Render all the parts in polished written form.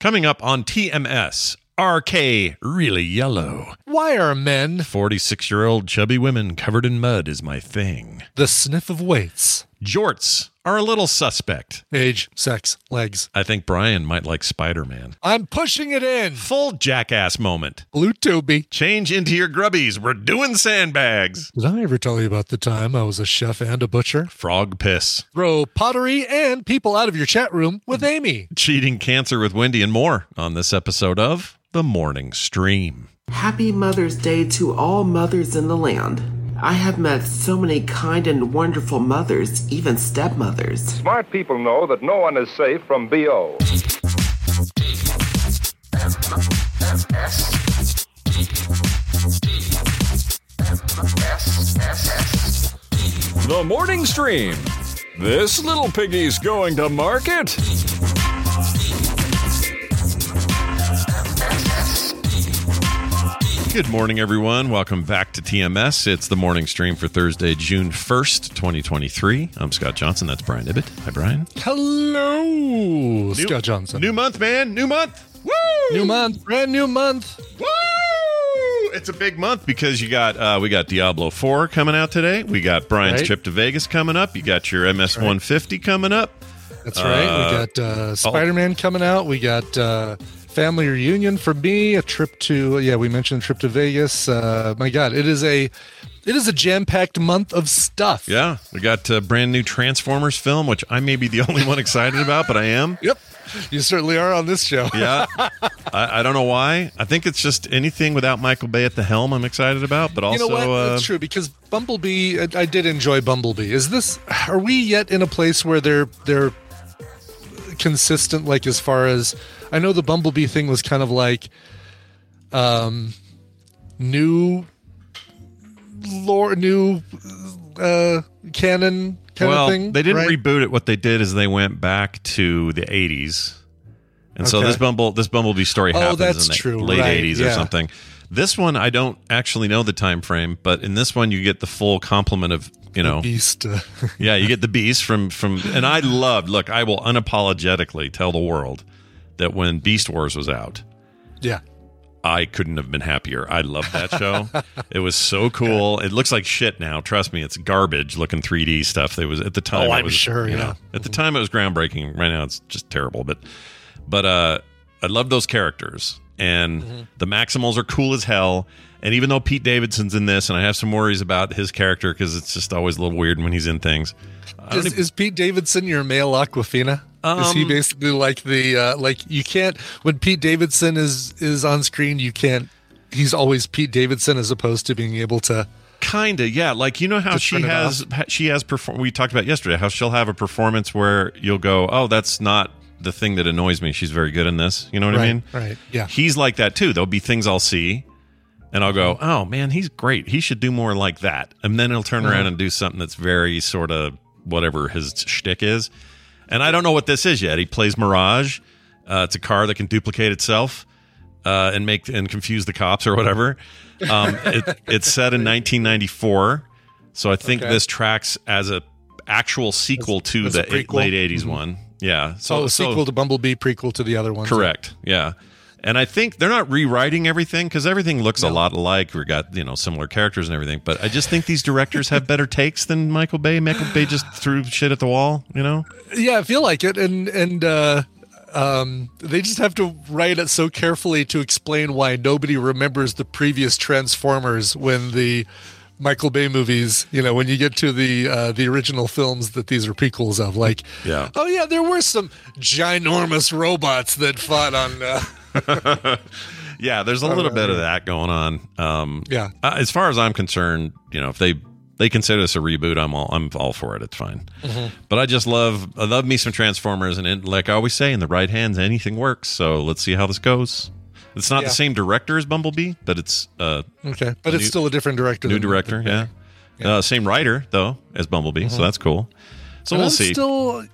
Coming up on TMS, are K really yellow? Why are men? 46-year-old chubby women covered in mud is my thing. The sniff of weights. Jorts are a little suspect. Age, sex, legs. I think Brian might like Spider-Man. I'm pushing it in. Full jackass moment. Blue Toby. Change into your grubbies. We're doing sandbags. Did I ever tell you about the time I was a chef and a butcher? Frog piss. Throw pottery and people out of your chat room with Amy. Cheating cancer with Wendy and more on this episode of The Morning Stream. Happy Mother's Day to all mothers in the land. I have met so many kind and wonderful mothers, even stepmothers. Smart people know that no one is safe from B.O. The Morning Stream. This little piggy's going to market. Good morning, everyone. Welcome back to TMS. It's the morning stream for Thursday, June 1st, 2023. I'm Scott Johnson. That's Brian Ibbett. Hi, Brian. Hello, Scott Johnson. New month, man. New month. Woo! New month. Brand new month. Woo! It's a big month because you got we got Diablo 4 coming out today. We got Brian's trip to Vegas coming up. You got your MS-150 coming up. That's right. We got Spider-Man coming out. We got... family reunion for me, a trip to we mentioned a trip to Vegas. My God, it is a jam-packed month of stuff. Yeah, we got a brand new Transformers film, which I may be the only one excited about, but I am. Yep, you certainly are on this show. Yeah, I don't know why. I think it's just anything without Michael Bay at the helm I'm excited about. But also, you know what? That's true, because Bumblebee, I did enjoy Bumblebee. Are we yet in a place where they're consistent, like, as far as I know? The Bumblebee thing was kind of like new lore, new canon kind of thing. They didn't reboot it. What they did is they went back to the 80s, and so this Bumblebee story happens late 80s or something. This one, I don't actually know the time frame, but in this one, you get the full complement of, Beast. Yeah, you get the Beast from and I loved, look, I will unapologetically tell the world that when Beast Wars was out, I couldn't have been happier. I loved that show. It was so cool. It looks like shit now. Trust me, it's garbage looking 3D stuff. That was at the time. Oh, I'm sure, at the time, it was groundbreaking. Right now, it's just terrible. But I loved those characters. And the Maximals are cool as hell. And even though Pete Davidson's in this, and I have some worries about his character because it's just always a little weird when he's in things. Is Pete Davidson your male Aquafina? Is he basically like the you can't, when Pete Davidson is on screen, you can't. He's always Pete Davidson as opposed to being able to. Kinda, yeah. Like, you know how we talked about yesterday how she'll have a performance where you'll go, oh, that's not the thing that annoys me. She's very good in this. You know what I mean? Right. Yeah. He's like that too. There'll be things I'll see and I'll go, oh man, he's great. He should do more like that. And then he'll turn around and do something that's very sort of whatever his shtick is. And I don't know what this is yet. He plays Mirage. It's a car that can duplicate itself and confuse the cops or whatever. It's set in 1994. So I think this tracks as a actual sequel to the late 80s one. Yeah. So sequel to Bumblebee, prequel to the other one. Correct. Yeah. And I think they're not rewriting everything because everything looks a lot alike. We've got, similar characters and everything. But I just think these directors have better takes than Michael Bay. Michael Bay just threw shit at the wall, Yeah, I feel like it. And They just have to write it so carefully to explain why nobody remembers the previous Transformers when the Michael Bay movies, you know, when you get to the original films that these are prequels of, like, yeah. Oh yeah, there were some ginormous robots that fought on. Yeah, there's a little bit of that going on. Yeah. As far as I'm concerned, you know, if they consider this a reboot, I'm all for it. It's fine. Mm-hmm. But I love me some Transformers, and like I always say, in the right hands, anything works. So let's see how this goes. It's not the same director as Bumblebee, but it's okay. But it's still a different director. New director, yeah. Yeah. Same writer though as Bumblebee, so that's cool. So we'll see. Still,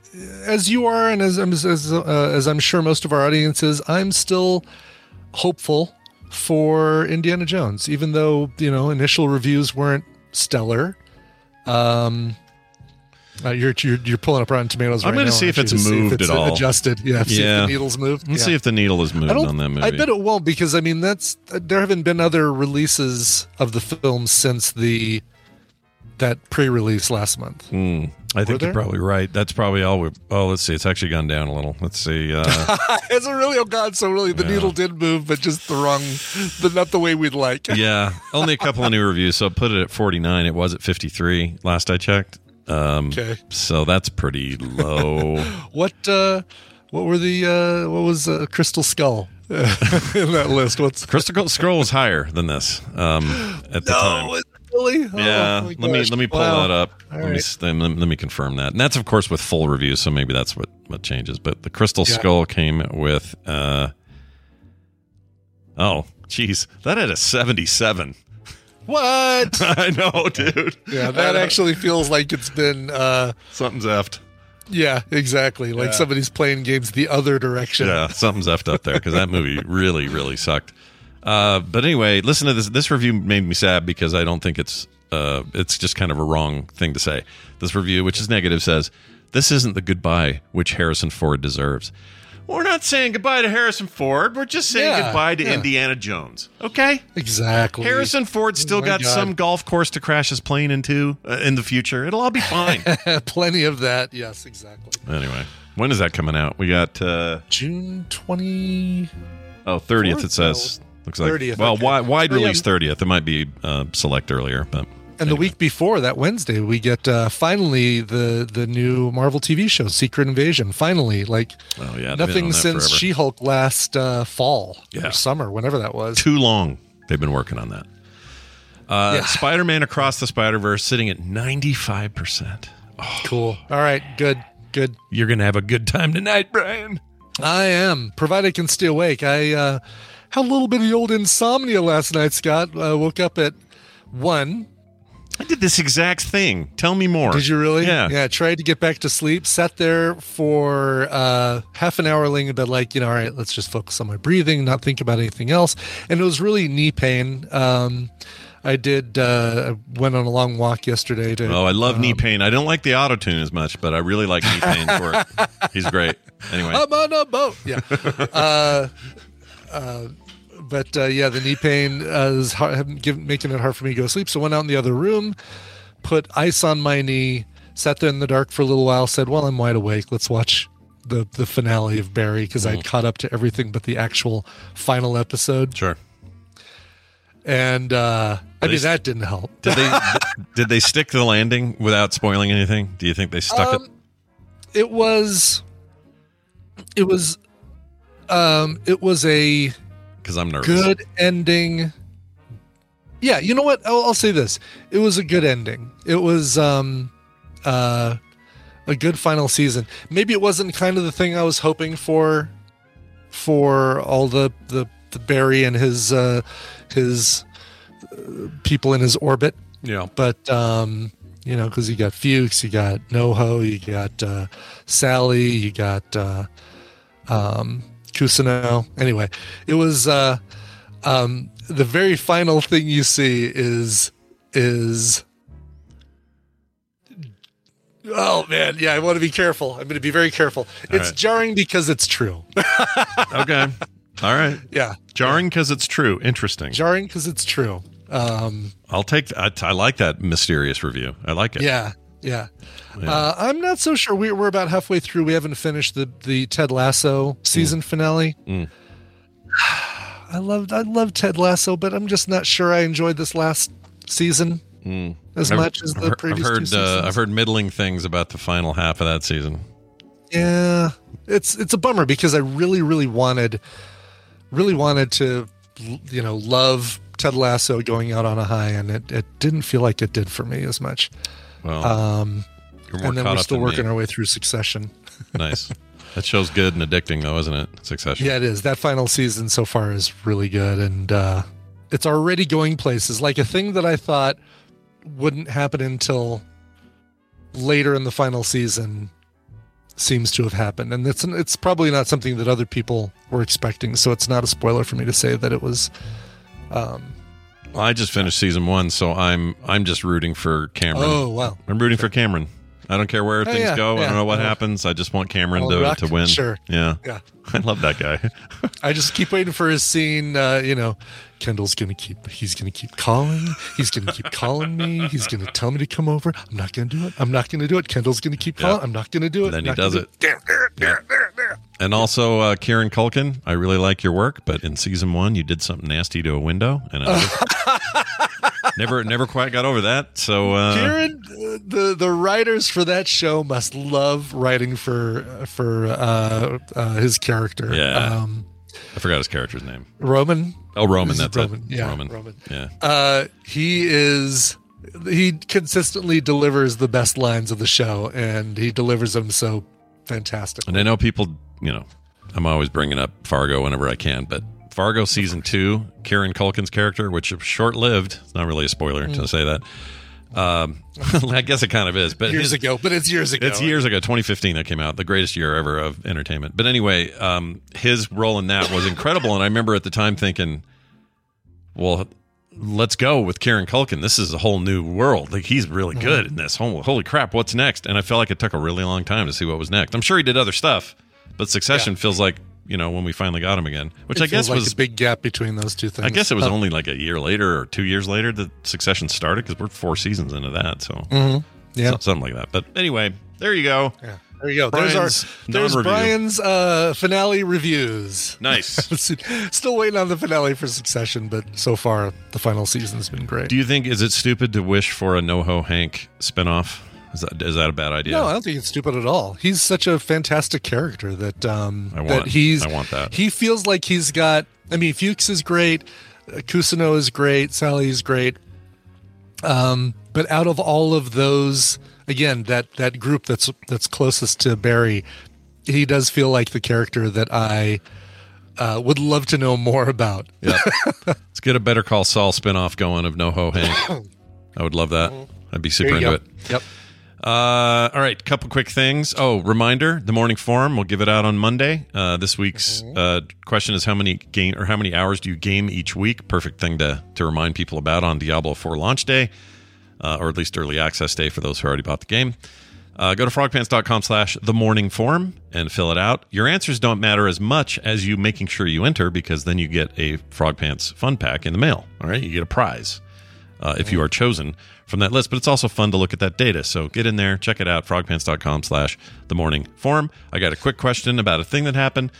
as you are, and as I'm sure most of our audience is, I'm still hopeful for Indiana Jones, even though, you know, initial reviews weren't stellar. You're pulling up Rotten Tomatoes. I'm going to see if it's moved at all, adjusted. Yeah, see if the needle's moved. Let's see if the needle is moved on that movie. I bet it won't, because I mean there haven't been other releases of the film since that pre-release last month. I think you're probably right. That's probably all let's see. It's actually gone down a little. Let's see. It's really the needle did move, but just not the way we'd like. Yeah. Only a couple of new reviews. So put it at 49. It was at 53 last I checked. Okay. So that's pretty low. What was Crystal Skull in that list? Crystal Skull was higher than this at the time. Really? Yeah. Oh, let me pull that up. Let me confirm that. And that's of course with full reviews, so maybe that's what changes. But the Crystal Skull came with that had a 77. What? I know, dude. Yeah, that actually feels like it's been something's effed. Yeah, exactly. Like somebody's playing games the other direction. Yeah, something's effed up there, because that movie really, really sucked. But anyway, listen to this. This review made me sad because I don't think it's just kind of a wrong thing to say. This review, which is negative, says, "This isn't the goodbye which Harrison Ford deserves." We're not saying goodbye to Harrison Ford. We're just saying goodbye to Indiana Jones. Okay? Exactly. Harrison Ford still got some golf course to crash his plane into in the future. It'll all be fine. Plenty of that. Yes, exactly. Anyway, when is that coming out? We got... June 20... Oh, 30th it says... Looks like 30th. Well, okay. Wide release 30th. It might be select earlier, but anyway. The week before that, Wednesday, we get finally the new Marvel TV show, Secret Invasion. Finally, nothing since forever. She-Hulk last fall or summer, whenever that was. Too long they've been working on that. Spider-Man Across the Spider-Verse sitting at 95%. Oh. Cool. All right. Good. You're gonna have a good time tonight, Brian. I am, provided I can stay awake. I had a little bit of the old insomnia last night, Scott. I woke up at 1. I did this exact thing. Tell me more. Did you really? Yeah. Yeah, I tried to get back to sleep. Sat there for half an hour laying in bed like, you know, all right, let's just focus on my breathing, not think about anything else. And it was really knee pain. I went on a long walk yesterday. I love knee pain. I don't like the auto-tune as much, but I really like knee pain for it. He's great. Anyway. I'm on a boat. Yeah. The knee pain is making it hard for me to go to sleep. So I went out in the other room, put ice on my knee, sat there in the dark for a little while, said, well, I'm wide awake. Let's watch the finale of Barry, because I'd caught up to everything but the actual final episode. Sure. And that didn't help. Did they stick to the landing without spoiling anything? Do you think they stuck it? It was a good ending. Yeah, you know what? I'll say this. It was a good ending. It was a good final season. Maybe it wasn't kind of the thing I was hoping for all the Barry and his people in his orbit. Yeah. But you know, because you got Fuchs, you got NoHo, you got Sally, you got Cousineau. Anyway, it was the very final thing you see is oh man, yeah, I want to be careful. I'm going to be very careful. All it's right. Jarring because it's true. Okay. All right. Yeah. Jarring because it's true. Interesting. Jarring because it's true. I'll take that. I like that mysterious review. I like it. Yeah. Yeah. I'm not so sure. We're about halfway through. We haven't finished the Ted Lasso season finale. I love Ted Lasso, but I'm just not sure I enjoyed this last season as much as the previous two seasons. I've heard middling things about the final half of that season. Yeah, it's a bummer because I really wanted to, love Ted Lasso going out on a high, and it didn't feel like it did for me as much. Well, and then we're still working our way through Succession. Nice. That show's good and addicting, though, isn't it? Succession. Yeah, it is. That final season so far is really good, and it's already going places. Like a thing that I thought wouldn't happen until later in the final season seems to have happened, and it's probably not something that other people were expecting. So it's not a spoiler for me to say that it was. I just finished season one, so I'm just rooting for Cameron. Oh wow! I'm rooting for Cameron. I don't care where things go. Yeah. I don't know what happens. I just want Cameron to win. Sure. Yeah. I love that guy. I just keep waiting for his scene. Kendall's going to keep, he's going to keep calling. He's going to keep calling me. He's going to tell me to come over. I'm not going to do it. I'm not going to do it. Kendall's going to keep calling. I'm not going to do it. And then he does it. And also, Kieran Culkin, I really like your work, but in season one, you did something nasty to a window. And never quite got over that. So Kieran, the writers for that show must love writing for his character. Yeah, I forgot his character's name. Roman. Oh, Roman. That's Roman. It. Yeah, Roman. Yeah. He consistently delivers the best lines of the show, and he delivers them so fantastically. And I know people, I'm always bringing up Fargo whenever I can, but. Fargo season 2, Kieran Culkin's character, which is short-lived. It's not really a spoiler to say that. I guess it kind of is. But it's years ago. It's years ago. 2015 that came out. The greatest year ever of entertainment. But anyway, his role in that was incredible. And I remember at the time thinking, well, let's go with Kieran Culkin. This is a whole new world. Like, he's really good in this. Holy crap, what's next? And I felt like it took a really long time to see what was next. I'm sure he did other stuff, but Succession feels like, when we finally got him again, which I guess was a big gap between those two things. I guess it was only like a year later or 2 years later that Succession started, because we're 4 seasons into that, so something like that. But anyway, there you go. Yeah, there you go. There's Brian's finale reviews. Nice. Still waiting on the finale for Succession, but so far the final season's been great. Do you think is it stupid to wish for a NoHo Hank spinoff? Is that a bad idea? No, I don't think it's stupid at all. He's such a fantastic character that I want that. He feels like he's got. I mean, Fuchs is great, Cousineau is great, Sally is great. But out of all of those, again, that group that's closest to Barry, he does feel like the character that I would love to know more about. Yeah, let's get a Better Call Saul spinoff going of NoHo Hank. I would love that. I'd be super into it. Yep. All right, couple quick things. Oh, reminder, the Morning Forum, we'll give it out on Monday. This week's question is how many hours do you game each week? Perfect thing to remind people about on Diablo 4 launch day, or at least early access day for those who already bought the game. Go to frogpants.com/themorningforum and fill it out. Your answers don't matter as much as you making sure you enter, because then you get a Frog Pants fun pack in the mail. All right, you get a prize if you are chosen from that list. But it's also fun to look at that data. So get in there, check it out, frogpants.com/themorningforum. I got a quick question about a thing that happened.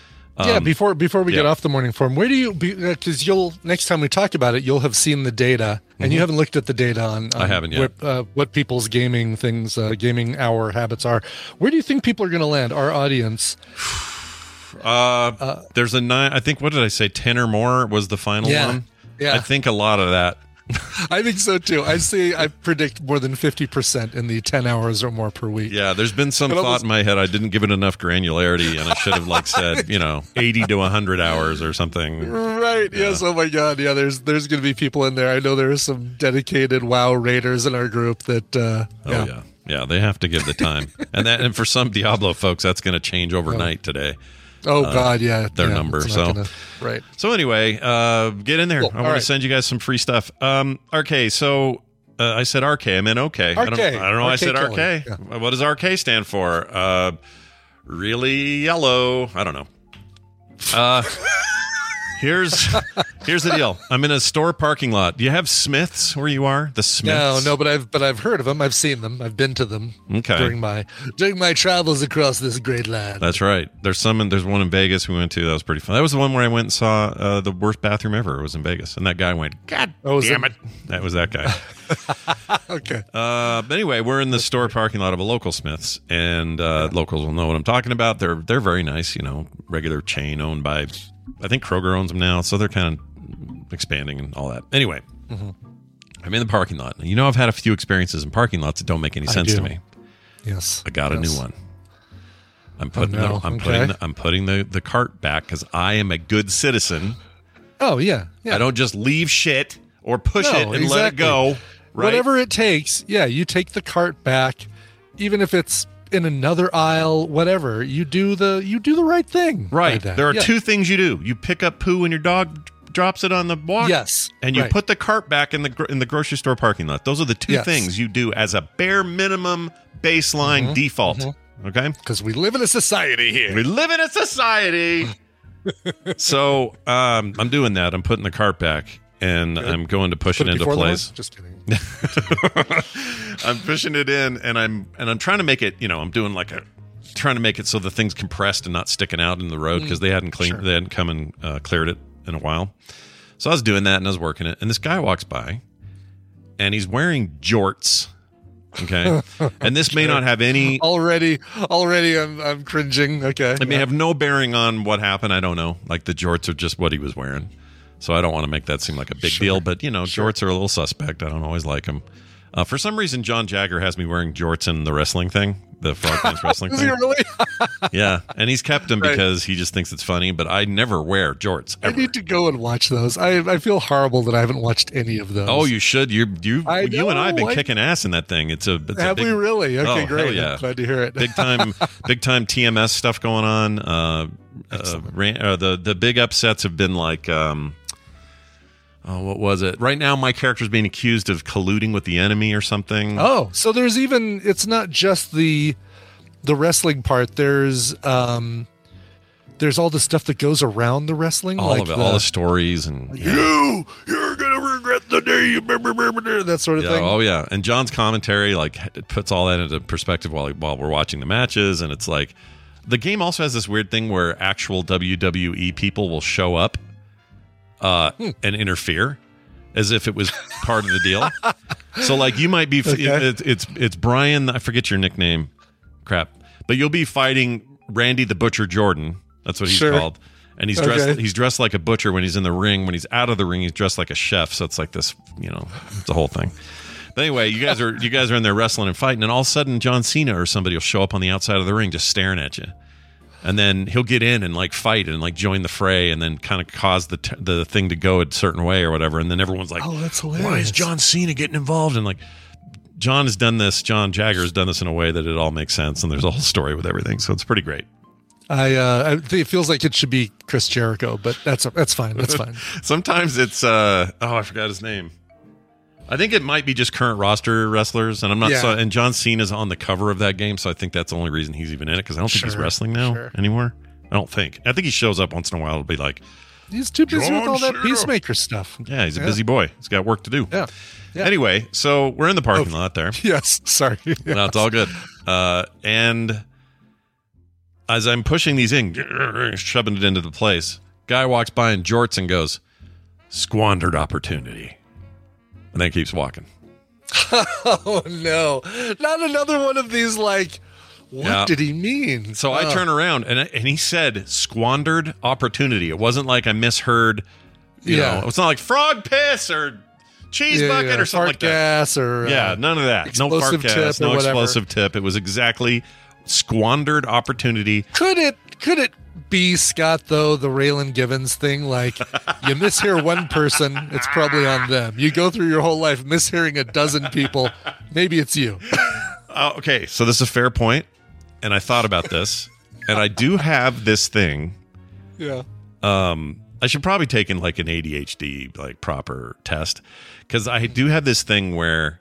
Before we get off the Morning Forum, where do you, because you'll, next time we talk about it, you'll have seen the data, and you haven't looked at the data on I haven't yet. What people's gaming things, gaming hour habits are. Where do you think people are going to land, our audience? There's a 9, I think, what did I say, 10 or more was the final one? Yeah. I think a lot of that. I think so too. I predict more than 50% in the 10 hours or more per week. Yeah, there's been some thought in my head. I didn't give it enough granularity, and I should have said, 80 to 100 hours or something. Right. Yeah. Yes. Oh my God. Yeah. There's going to be people in there. I know there are some dedicated WoW raiders in our group that. Yeah. They have to give the time, and for some Diablo folks, that's going to change overnight today. Oh God, yeah, their number. So right. So anyway, get in there. Cool. I want to send you guys some free stuff. RK. So I said RK. I meant okay. RK. I don't know. I said RK. Yeah. What does RK stand for? Really yellow. I don't know. Here's the deal. I'm in a store parking lot. Do you have Smiths where you are? The Smiths? No, but I've heard of them. I've seen them. I've been to them. Okay. During my travels across this great land. That's right. There's one in Vegas we went to. That was pretty fun. That was the one where I went and saw the worst bathroom ever. It was in Vegas, and that guy went, God damn it! That was that guy. Okay. But anyway, we're in the store parking lot of a local Smiths, and locals will know what I'm talking about. They're very nice, you know, regular chain owned by, I think Kroger owns them now, so they're kind of expanding and all that. Anyway, I'm in the parking lot. You know, I've had a few experiences in parking lots that don't make any sense to me. Yes, I got a new one. I'm putting the cart back because I am a good citizen. Oh yeah. I don't just leave shit or push it and let it go. Right? Whatever it takes. Yeah, you take the cart back, even if it's in another aisle, whatever. You do the right thing. Right. There are two things you do. You pick up poo when your dog drops it on the walk. Yes. And you put the cart back in the grocery store parking lot. Those are the two things you do as a bare minimum baseline default. Okay? Because we live in a society here. So I'm doing that. I'm putting the cart back. And good. I'm going to push it into place. Just kidding. I'm pushing it in, and I'm trying to make it. You know, I'm doing trying to make it so the thing's compressed and not sticking out in the road because they hadn't cleaned. Sure. They hadn't come and cleared it in a while. So I was doing that and I was working it, and this guy walks by, and he's wearing jorts. Okay, and this may not have any. Already, I'm cringing. Okay, it may have no bearing on what happened. I don't know. Like the jorts are just what he was wearing. So I don't want to make that seem like a big deal, but, you know, jorts are a little suspect. I don't always like them. For some reason, John Jagger has me wearing jorts in the wrestling thing, the Frogman's wrestling thing. Is he really? Yeah, and he's kept them because he just thinks it's funny, but I never wear jorts, ever. I need to go and watch those. I feel horrible that I haven't watched any of those. Oh, you should. You and I have been kicking ass in that thing. Have we really? Okay, great. Hell yeah. I'm glad to hear it. Big time TMS stuff going on. The big upsets have been like... what was it? Right now, my character's being accused of colluding with the enemy or something. Oh, so there's even... It's not just the wrestling part. There's all the stuff that goes around the wrestling. All like of it. All the stories. And You're going to regret the day you... That sort of thing. Oh, yeah. And John's commentary, it puts all that into perspective while we're watching the matches. And it's like... The game also has this weird thing where actual WWE people will show up and interfere as if it was part of the deal. So you might be it's Brian, I forget your nickname, but you'll be fighting Randy the Butcher Jordan, that's what he's called, and he's dressed like a butcher when he's in the ring. When he's out of the ring, he's dressed like a chef. So it's like this, you know, it's a whole thing. But anyway, you guys are in there wrestling and fighting, and all of a sudden John Cena or somebody will show up on the outside of the ring just staring at you. And then he'll get in and fight and join the fray, and then kind of cause the thing to go a certain way or whatever. And then everyone's like, "Oh, that's hilarious! Why is John Cena getting involved?" And John has done this. John Jagger has done this in a way that it all makes sense, and there's a whole story with everything. So it's pretty great. I think it feels like it should be Chris Jericho, but that's fine. That's fine. Sometimes it's I forgot his name. I think it might be just current roster wrestlers, and I'm not. Yeah. So, and John Cena's on the cover of that game, so I think that's the only reason he's even in it, because I don't think he's wrestling now anymore. I don't think. I think he shows up once in a while to be like, he's too busy with all that Peacemaker stuff. Yeah, he's a busy boy. He's got work to do. Yeah. Anyway, so we're in the parking lot there. Yes, sorry. Yes. No, it's all good. And as I'm pushing these in, shoving it into the place, guy walks by in jorts and goes, "Squandered opportunity." And then keeps walking. Oh, no. Not another one of these, what did he mean? So I turn around, and he said squandered opportunity. It wasn't like I misheard, you know. It's not like frog piss or cheese bucket or something like that. Gas or... none of that. No fart gas, no explosive tip. It was exactly squandered opportunity. Could it be, Scott, though, the Raylan Givens thing, you mishear one person, it's probably on them. You go through your whole life mishearing a dozen people, maybe it's you. Okay, so this is a fair point, and I thought about this, and I do have this thing. Yeah. I should probably take in an ADHD proper test, because I do have this thing where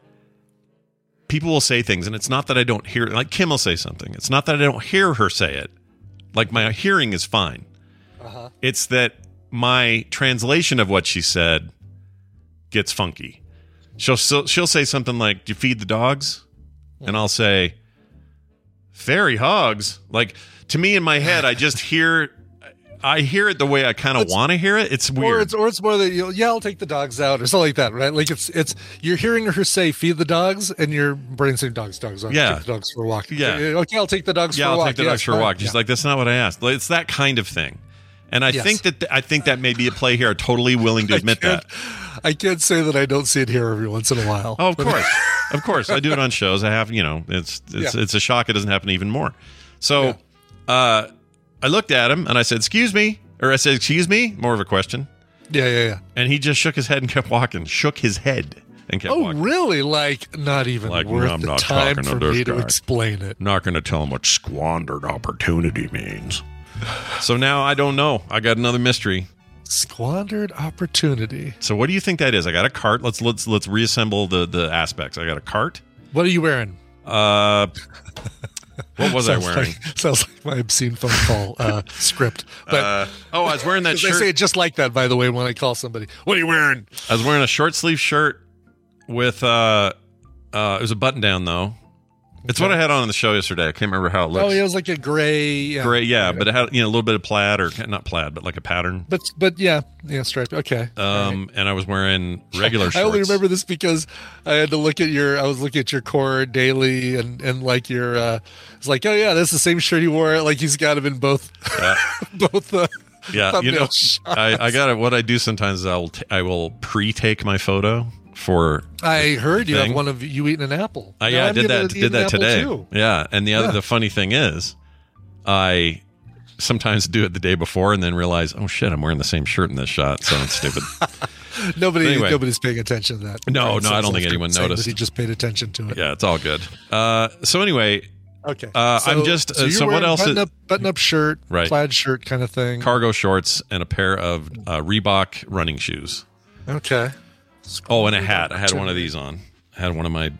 people will say things, and it's not that I don't hear, Kim will say something. It's not that I don't hear her say it. My hearing is fine. It's that my translation of what she said gets funky. She'll say something like, "Do you feed the dogs?" Yeah. And I'll say, "Fairy hogs." Like, to me in my head, I hear it the way I kind of want to hear it. It's weird. Or it's more that you'll, I'll take the dogs out or something like that, right? Like it's you're hearing her say, "Feed the dogs," and your brain's saying, dogs. Yeah. Take the dogs for a walk. Yeah. Okay, I'll take the dogs for a walk. Yeah, I'll take the dogs for a walk. She's like, "That's not what I asked." Like, it's that kind of thing. And I think that I think that may be a play here. I'm totally willing to admit that. I can't say that I don't see it here every once in a while. Oh, of course. Of course. I do it on shows. I have, it's a shock it doesn't happen even more. So I looked at him and I said, "Excuse me." Or I said, "Excuse me?" More of a question. Yeah. And he just shook his head and kept walking. Shook his head and kept walking. Oh, really? Like, not even like, worth I'm the not time for me to explain it. Not going to tell him what squandered opportunity means. So now I don't know. I got another mystery. Squandered opportunity. So what do you think that is? I got a cart. Let's reassemble the aspects. I got a cart. What are you wearing? What was I wearing? Sounds like my obscene phone call script. But I was wearing that shirt. I say it just like that, by the way, when I call somebody. What are you wearing? I was wearing a short sleeve shirt with it was a button down though. It's what I had on the show yesterday. I can't remember how it looked. Oh, it was like a gray. Yeah, but it had a little bit of plaid, or not plaid, but like a pattern. But yeah, striped. Okay. And I was wearing regular shorts. I only remember this because I had to look at I was looking at your Core Daily and like your. It's like, oh yeah, that's the same shirt he wore. Like he's got him in both. Yeah. both. Yeah, shots. I got it. What I do sometimes is I will pre-take my photo. I heard you have one of you eating an apple. I did that today. Too. Yeah, and the funny thing is, I sometimes do it the day before and then realize, oh shit, I'm wearing the same shirt in this shot. So it's stupid. Nobody's paying attention to that. No, I don't think anyone noticed. He just paid attention to it. Yeah, it's all good. So anyway, okay. I'm just so what else? Button-up shirt, right. Plaid shirt kind of thing. Cargo shorts and a pair of Reebok running shoes. Okay. Oh, and a hat. I had one of these on. I had one of my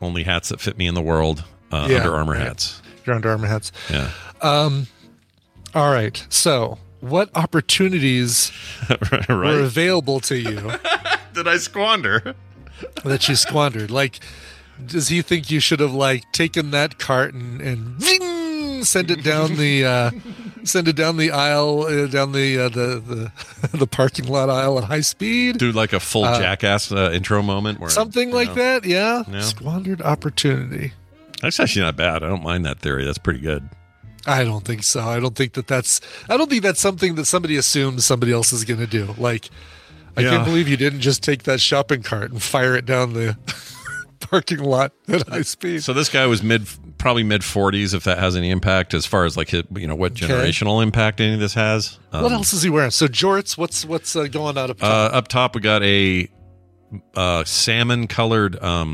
only hats that fit me in the world, Under Armour hats. Your Under Armour hats. Yeah. All right. So what opportunities were available to you? Did I squander? That you squandered. Like, does he think you should have, like, taken that cart and zing, send it down the aisle, down the parking lot aisle at high speed. Do like a full Jackass intro moment, where something like that. Yeah. Squandered opportunity. That's actually not bad. I don't mind that theory. That's pretty good. I don't think so. I don't think that's something that somebody assumes somebody else is going to do. Like, I can't believe you didn't just take that shopping cart and fire it down the parking lot at high speed. So this guy was probably mid 40s, if that has any impact as far as like what generational impact any of this has. What else is he wearing? So jorts. What's going on up top? Up top we got a salmon colored what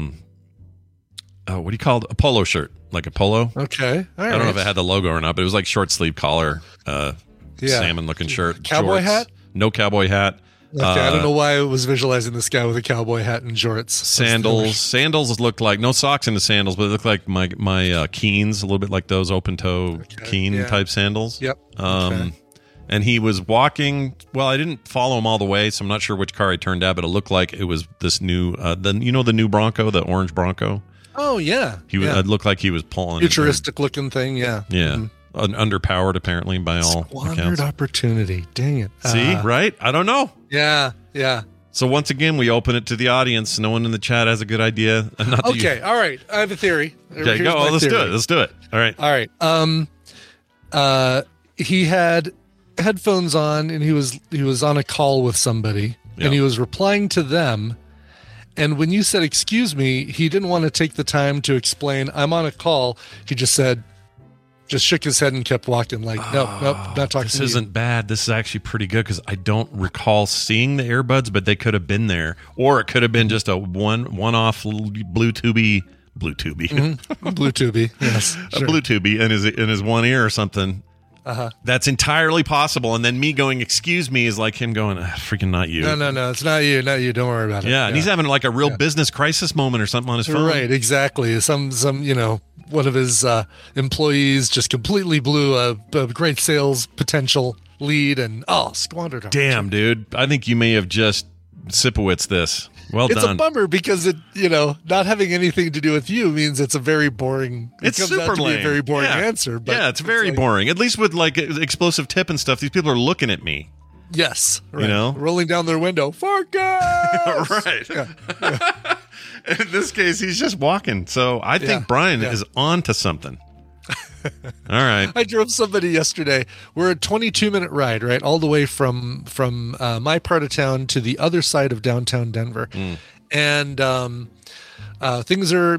do you call it? A polo shirt, like a polo. Okay, all right. I don't know if it had the logo or not, but it was like short sleeve collar, salmon looking shirt. Cowboy jorts. Hat? No cowboy hat. Okay, I don't know why I was visualizing this guy with a cowboy hat and jorts. Sandals. Sandals looked like, no socks in the sandals, but it looked like my Keens, a little bit like those open toe Keen type sandals. Yep. And he was walking. Well, I didn't follow him all the way, so I'm not sure which car I turned at, but it looked like it was this new, the new Bronco, the orange Bronco. Oh yeah. It looked like he was pulling. Futuristic looking thing. Yeah. Yeah. Mm-hmm. Underpowered, apparently, by all accounts. Squandered opportunity. Dang it. See, right? I don't know. Yeah. So once again, we open it to the audience. No one in the chat has a good idea. All right. I have a theory. Okay, go. Oh, let's do it. All right. He had headphones on, and he was on a call with somebody, and he was replying to them. And when you said, "Excuse me," he didn't want to take the time to explain, "I'm on a call." He just said. Just shook his head and kept walking like, nope, not talking to you. This isn't bad. This is actually pretty good because I don't recall seeing the earbuds, but they could have been there. Or it could have been just a one-off Bluetooth-y. Mm-hmm. Bluetooth-y, yes. Sure. A Bluetooth-y in his one ear or something. Uh-huh. That's entirely possible. And then me going, "Excuse me," is like him going, "Freaking not you." No, it's not you. Not you. Don't worry about it. Yeah, and he's having like a real business crisis moment or something on his phone. Right, exactly. Some one of his employees just completely blew a great sales potential lead and squandered. Damn, dude. I think you may have just Sipowicz this. Well done. It's a bummer because not having anything to do with you means it's a very boring. It's super lame. It comes out to be a very boring answer. But yeah, it's very boring. At least with like explosive tip and stuff, these people are looking at me. Yes, right. Rolling down their window. Fuck us! Right. Yeah. Yeah. In this case, he's just walking. So I think Brian is on to something. All right. I drove somebody yesterday. We're a 22-minute ride, right? All the way from my part of town to the other side of downtown Denver. Mm. And things are,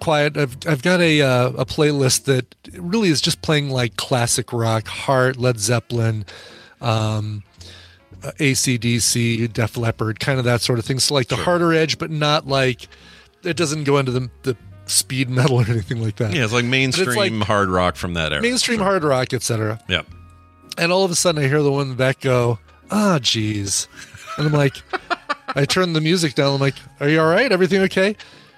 quiet. I've got a playlist that really is just playing like classic rock, Heart, Led Zeppelin, AC/DC, Def Leppard, kind of that sort of thing. So like the harder edge, but not like it doesn't go into the speed metal or anything like that. Yeah, it's like mainstream hard rock from that era. Mainstream hard rock, etc. Yeah. And all of a sudden I hear the one in the back go, "Ah, geez." And I'm like, I turn the music down. I'm like, "Are you all right? Everything okay?"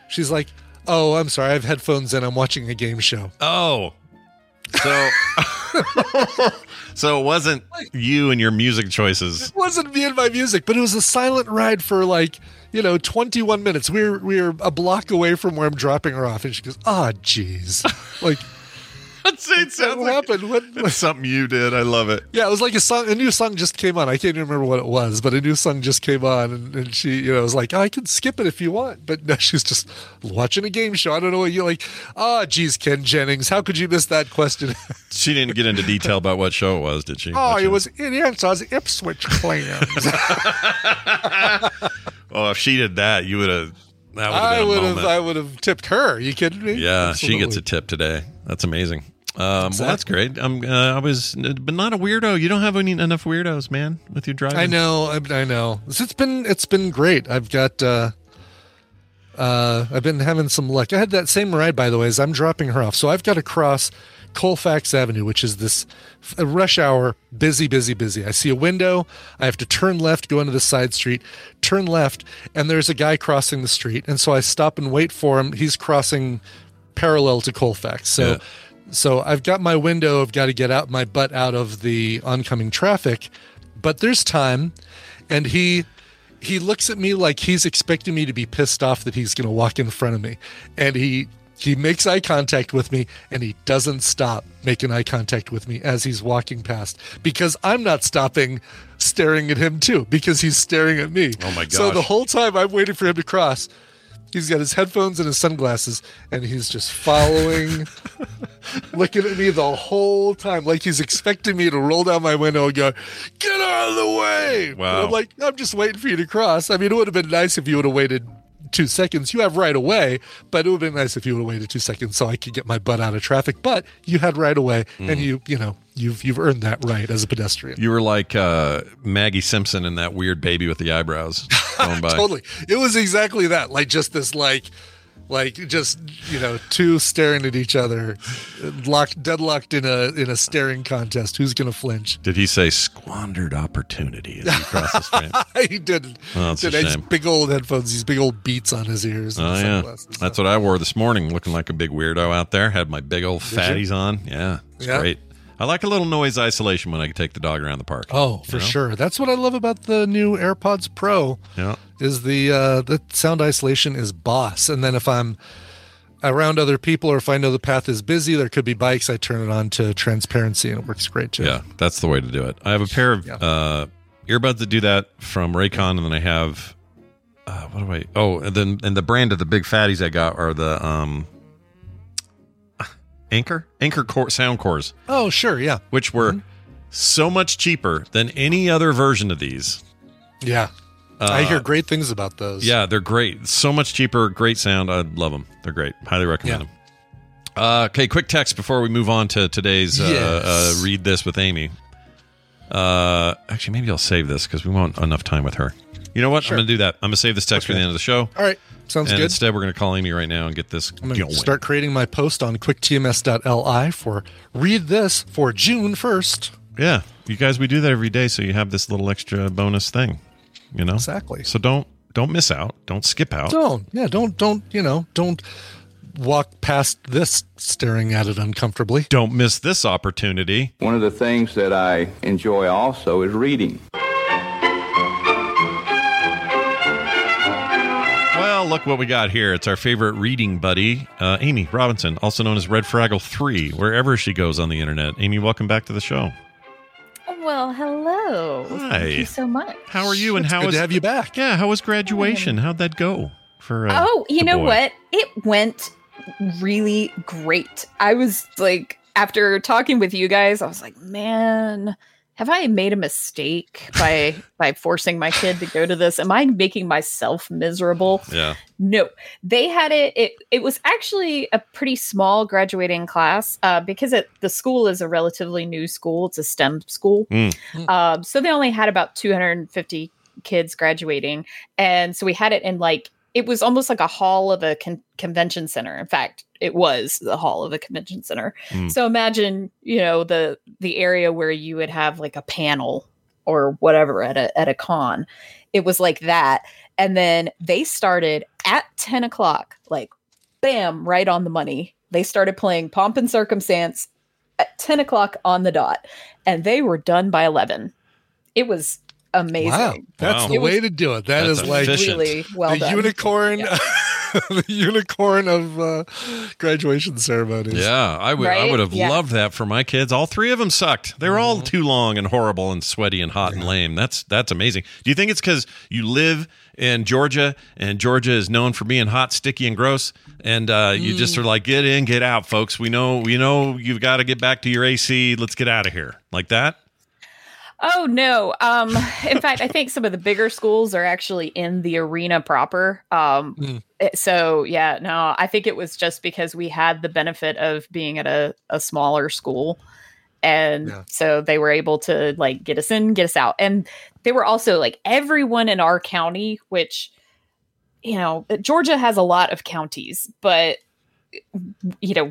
She's like, "Oh, I'm sorry. I have headphones in. I'm watching a game show." Oh. So it wasn't you and your music choices. It wasn't me and my music, but it was a silent ride for 21 minutes. We're a block away from where I'm dropping her off, and she goes, "Ah, geez." Like, it sounds like it's something you did. I love it. Yeah, it was like a new song just came on. I can't even remember what it was, but a new song just came on, and she, was like, "I can skip it if you want." But no, she's just watching a game show. I don't know what you're like. "Ah, geez, Ken Jennings, how could you miss that question?" She didn't get into detail about what show it was, did she? Oh, it was Ipswich Clams. Oh, if she did that, you would have. I would have tipped her. Are you kidding me? Yeah, absolutely. She gets a tip today. That's amazing. Exactly. Well, that's great. But not a weirdo. You don't have enough weirdos, man, with your driving. I know. It's been great. I've got. I've been having some luck. I had that same ride, by the way, as I'm dropping her off. So I've got to cross Colfax Avenue, which is this rush hour, busy, busy, busy. I see a window. I have to turn left, go into the side street, turn left, and there's a guy crossing the street. And so I stop and wait for him. He's crossing parallel to Colfax. So I've got my window. I've got to get out my butt out of the oncoming traffic, but there's time. And he looks at me like he's expecting me to be pissed off that he's going to walk in front of me. And he makes eye contact with me, and he doesn't stop making eye contact with me as he's walking past, because I'm not stopping staring at him too, because he's staring at me. Oh my gosh. So the whole time I'm waiting for him to cross, he's got his headphones and his sunglasses, and he's just following, looking at me the whole time. Like he's expecting me to roll down my window and go, "Get out of the way." Wow. And I'm like, "I'm just waiting for you to cross." I mean, it would have been nice if you would have waited 2 seconds. You have right away, but it would have been nice if you would have waited 2 seconds so I could get my butt out of traffic. But you had right away, and you've earned that right as a pedestrian. You were like Maggie Simpson and that weird baby with the eyebrows going by. Totally, it was exactly that. Like just this, two staring at each other, deadlocked in a staring contest. Who's going to flinch? Did he say "squandered opportunity" as he crossed the street? He didn't. Oh, that's a shame. Big old headphones, these big old Beats on his ears. And sunglasses. That's what I wore this morning, looking like a big weirdo out there. Had my big old fatties on. Yeah, it's great. I like a little noise isolation when I can take the dog around the park. Oh, for sure. That's what I love about the new AirPods Pro. Yeah, is the sound isolation is boss. And then if I'm around other people or if I know the path is busy, there could be bikes, I turn it on to transparency and it works great too. Yeah, that's the way to do it. I have a pair of earbuds that do that from Raycon, and then I have the brand of the big fatties I got are the Anchor Sound Cores. Oh, sure, yeah. Which were so much cheaper than any other version of these. Yeah. I hear great things about those. Yeah, they're great. So much cheaper, great sound. I love them. They're great. Highly recommend them. Okay, quick text before we move on to today's Read This with Amy. Actually, maybe I'll save this because we won't have enough time with her. You know what? Sure. I'm going to do that. I'm going to save this text for the end of the show. All right. Sounds good. Instead, we're going to call Amy right now and get this going. Start creating my post on quicktms.li for Read This for June 1st. Yeah. You guys, we do that every day, so you have this little extra bonus thing, Exactly. So don't miss out. Don't skip out. Don't. Yeah, don't walk past this staring at it uncomfortably. Don't miss this opportunity. One of the things that I enjoy also is reading. Well, look what we got here. It's our favorite reading buddy, Amy Robinson, also known as Red Fraggle 3, wherever she goes on the internet. Amy, welcome back to the show. Well, hello. Hi. Thank you so much. How are you? And it's good to have you back. Yeah, how was graduation? How'd that go? You know what? It went really great. I was like, after talking with you guys, I was like, man, have I made a mistake by forcing my kid to go to this? Am I making myself miserable? Yeah. No, they had it was actually a pretty small graduating class because the school is a relatively new school. It's a STEM school. So they only had about 250 kids graduating. And so we had it in it was almost like a hall of a convention center. In fact, it was the hall of a convention center. Mm. So imagine, the area where you would have like a panel or whatever at a con. It was like that. And then they started at 10 o'clock, like, bam, right on the money. They started playing Pomp and Circumstance at 10 o'clock on the dot. And they were done by 11. It was amazing. Wow. That's the way to do it. That's like really well done. Unicorn. Yeah. The unicorn of graduation ceremonies. Yeah, I would have loved that for my kids. All three of them sucked. They were all too long and horrible and sweaty and hot and lame. That's amazing. Do you think it's because you live in Georgia and Georgia is known for being hot, sticky, and gross, and you just are like, get in, get out, folks. We know you've got to get back to your AC. Let's get out of here, like that? Oh, no. In fact, I think some of the bigger schools are actually in the arena proper. So, yeah, no, I think it was just because we had the benefit of being at a smaller school. And so they were able to, get us in, get us out. And they were also, everyone in our county, which, Georgia has a lot of counties, but...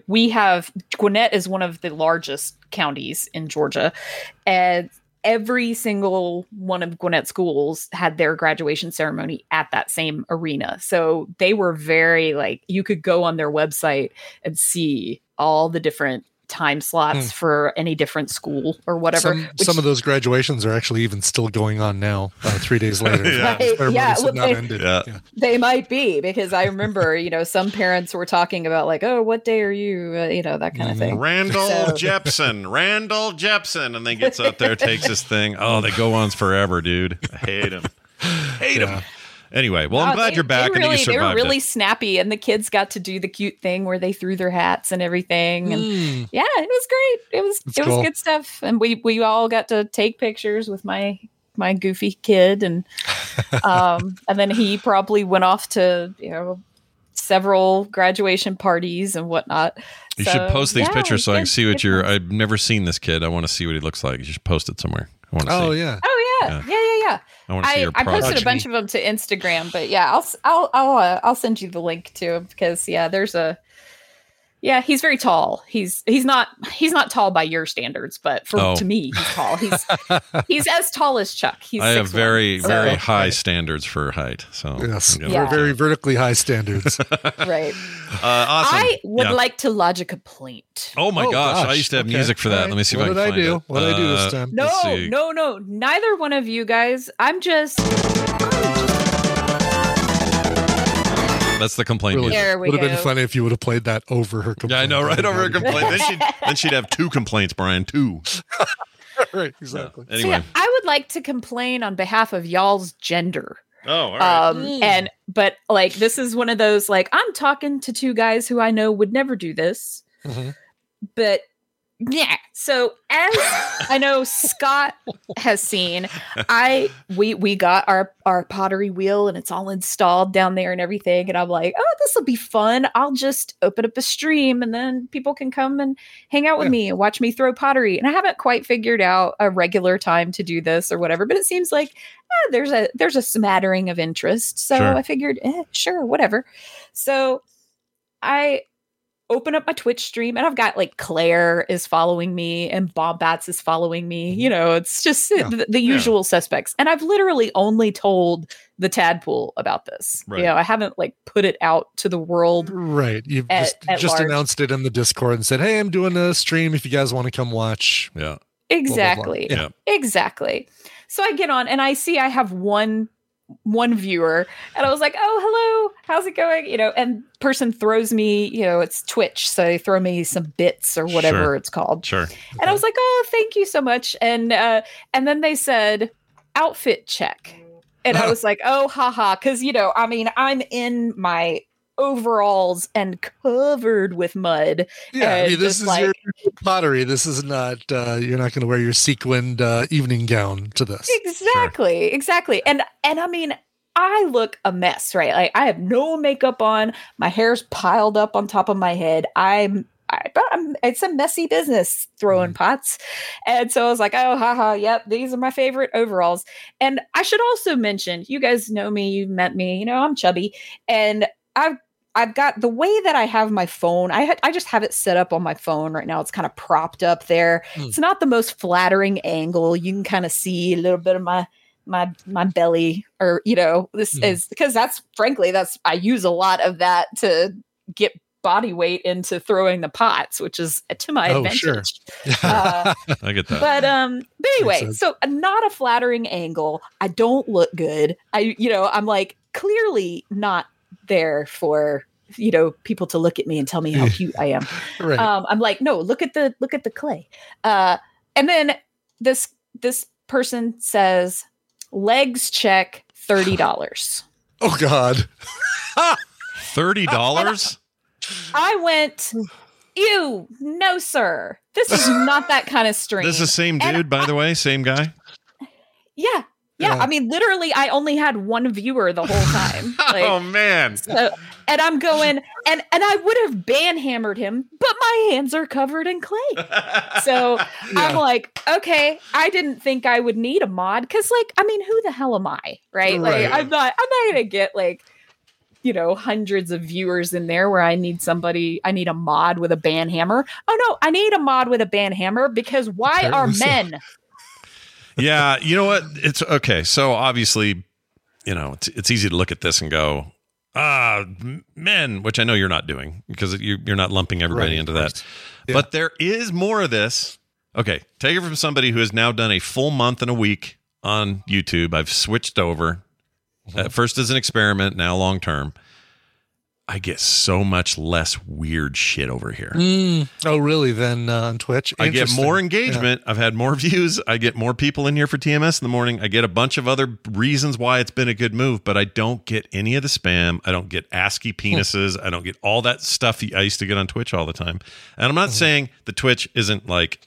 we have Gwinnett is one of the largest counties in Georgia, and every single one of Gwinnett schools had their graduation ceremony at that same arena. So they were very you could go on their website and see all the different time slots for any different school or whatever. Some of those graduations are actually even still going on now, 3 days later. They might be, because I remember, some parents were talking about what day are you, that kind of thing. Randall Jepson. And then gets up there, takes his thing. Oh, they go on forever, dude. I hate him. Him. Anyway, I'm glad you're back and that you survived. They were really snappy, and the kids got to do the cute thing where they threw their hats and everything. And yeah, it was great. It was good stuff, and we all got to take pictures with my goofy kid, and and then he probably went off to several graduation parties and whatnot. You should post these pictures so I can see what you're. I've never seen this kid. I want to see what he looks like. You should post it somewhere. I want to see. Yeah. I posted a bunch of them to Instagram, but yeah, I'll send you the link to him, because he's very tall. He's not tall by your standards, but to me, he's tall. He's as tall as Chuck. I have very high standards for height. So yes, very vertically high standards. Right. Awesome. I would like to lodge a complaint. Oh my gosh, I used to have music for that. Right. Let me see what if I can find it. What did I do this time? No. Neither one of you guys. That's the complaint. Really, there we go. Would have been funny if you would have played that over her complaint. Yeah, I know, right? Over her complaint. Then she'd have two complaints, Brian. Two. Right, exactly. Yeah. Anyway, so I would like to complain on behalf of y'all's gender. Oh, all right. But this is one of those I'm talking to two guys who I know would never do this, but. Yeah. So as I know Scott has seen, we got our pottery wheel and it's all installed down there and everything. And I'm like, oh, this will be fun. I'll just open up a stream and then people can come and hang out with me and watch me throw pottery. And I haven't quite figured out a regular time to do this or whatever, but it seems like there's a smattering of interest. So I figured, sure, whatever. So I open up my Twitch stream and I've got like Claire is following me and Bombats is following me. You know, it's just the usual suspects. And I've literally only told the Tadpool about this. Right. You know, I haven't like put it out to the world. Right. You've just announced it in the Discord and said, hey, I'm doing a stream if you guys want to come watch. Yeah. Exactly. Blah, blah, blah. Yeah. Exactly. So I get on and I see I have one viewer and I was like, oh, hello, how's it going? You know, and person throws me, you know, it's Twitch. So they throw me some bits or whatever it's called. Sure. And I was like, oh, thank you so much. And then they said outfit check. And I was like, oh, haha. Cause you know, I mean, I'm in my overalls and covered with mud. Yeah. I mean, this is like, your pottery. This is not, you're not going to wear your sequined evening gown to this. Exactly. Sure. Exactly. And I mean, I look a mess, right? Like I have no makeup on, my hair's piled up on top of my head. It's a messy business throwing pots. And so I was like, oh, haha. Yep. These are my favorite overalls. And I should also mention, you guys know me, you've met me, you know, I'm chubby and I've got the way that I have my phone. I just have it set up on my phone right now. It's kind of propped up there. It's not the most flattering angle. You can kind of see a little bit of my belly or, you know, this is because frankly, I use a lot of that to get body weight into throwing the pots, which is to my advantage. Sure. I get that. But anyway, so not a flattering angle. I don't look good. I'm like clearly not there for, you know, people to look at me and tell me how cute I am. Right. I'm like, no, look at the clay. And then this person says, legs check, $30. Oh God. $30. I went, ew, no, sir. This is not that kind of stream. This is the same dude, by the way, same guy. Yeah. Yeah, I mean, literally, I only had one viewer the whole time. Like, oh, man. So, and I'm going, and I would have banhammered him, but my hands are covered in clay. So I'm like, okay, I didn't think I would need a mod because, like, I mean, who the hell am I, right? Like, I'm not going to get, like, you know, hundreds of viewers in there where I need a mod with a banhammer. Oh, no, I need a mod with a banhammer because why are men... Yeah, you know what? It's okay. So obviously, you know, it's easy to look at this and go, men, which I know you're not doing because you're not lumping everybody into that. Yeah. But there is more of this. Okay, take it from somebody who has now done a full month and a week on YouTube. I've switched over at first as an experiment, now long term. I get so much less weird shit over here. Oh, really? Than on Twitch? I get more engagement. Yeah. I've had more views. I get more people in here for TMS in the morning. I get a bunch of other reasons why it's been a good move, but I don't get any of the spam. I don't get ASCII penises. I don't get all that stuff I used to get on Twitch all the time. And I'm not saying the Twitch isn't like,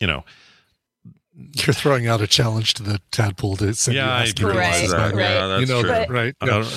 you know... You're throwing out a challenge to the Tadpool to send you right. Yeah, that's true. But, right?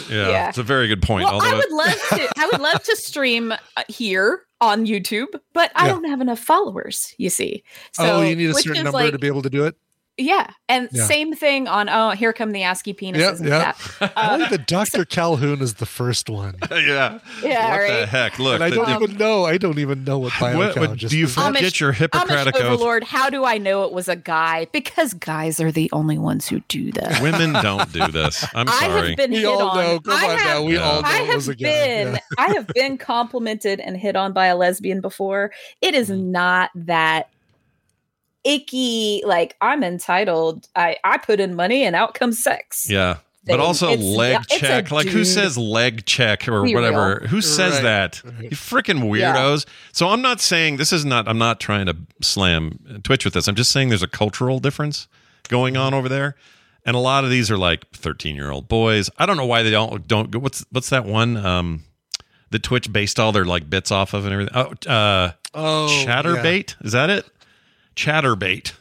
Yeah, it's a very good point. Well, I would love to stream here on YouTube, but I don't have enough followers. You see, so you need a certain number to be able to do it. Yeah, and same thing on. Oh, here come the ASCII penises. That. I think the Dr. Calhoun is the first one. Yeah. What the heck? Look, and I don't even know. I don't even know what biocalculus is. Do you forget your Hippocratic Oath? Overlord, how do I know it was a guy? Because guys are the only ones who do that. Women don't do this. I'm sorry. I have been hit on. We all know it was a guy. I have been complimented and hit on by a lesbian before. It is not that icky, like I'm entitled. I put in money and out comes sex. Yeah. But also leg check. Like who says leg check or whatever? Who says that? You freaking weirdos. Yeah. So I'm not saying I'm not trying to slam Twitch with this. I'm just saying there's a cultural difference going on over there. And a lot of these are like 13-year-old boys. I don't know why they don't go. What's that one? The Twitch based all their like bits off of and everything. Chatterbait. Yeah. Is that it? Chatterbait.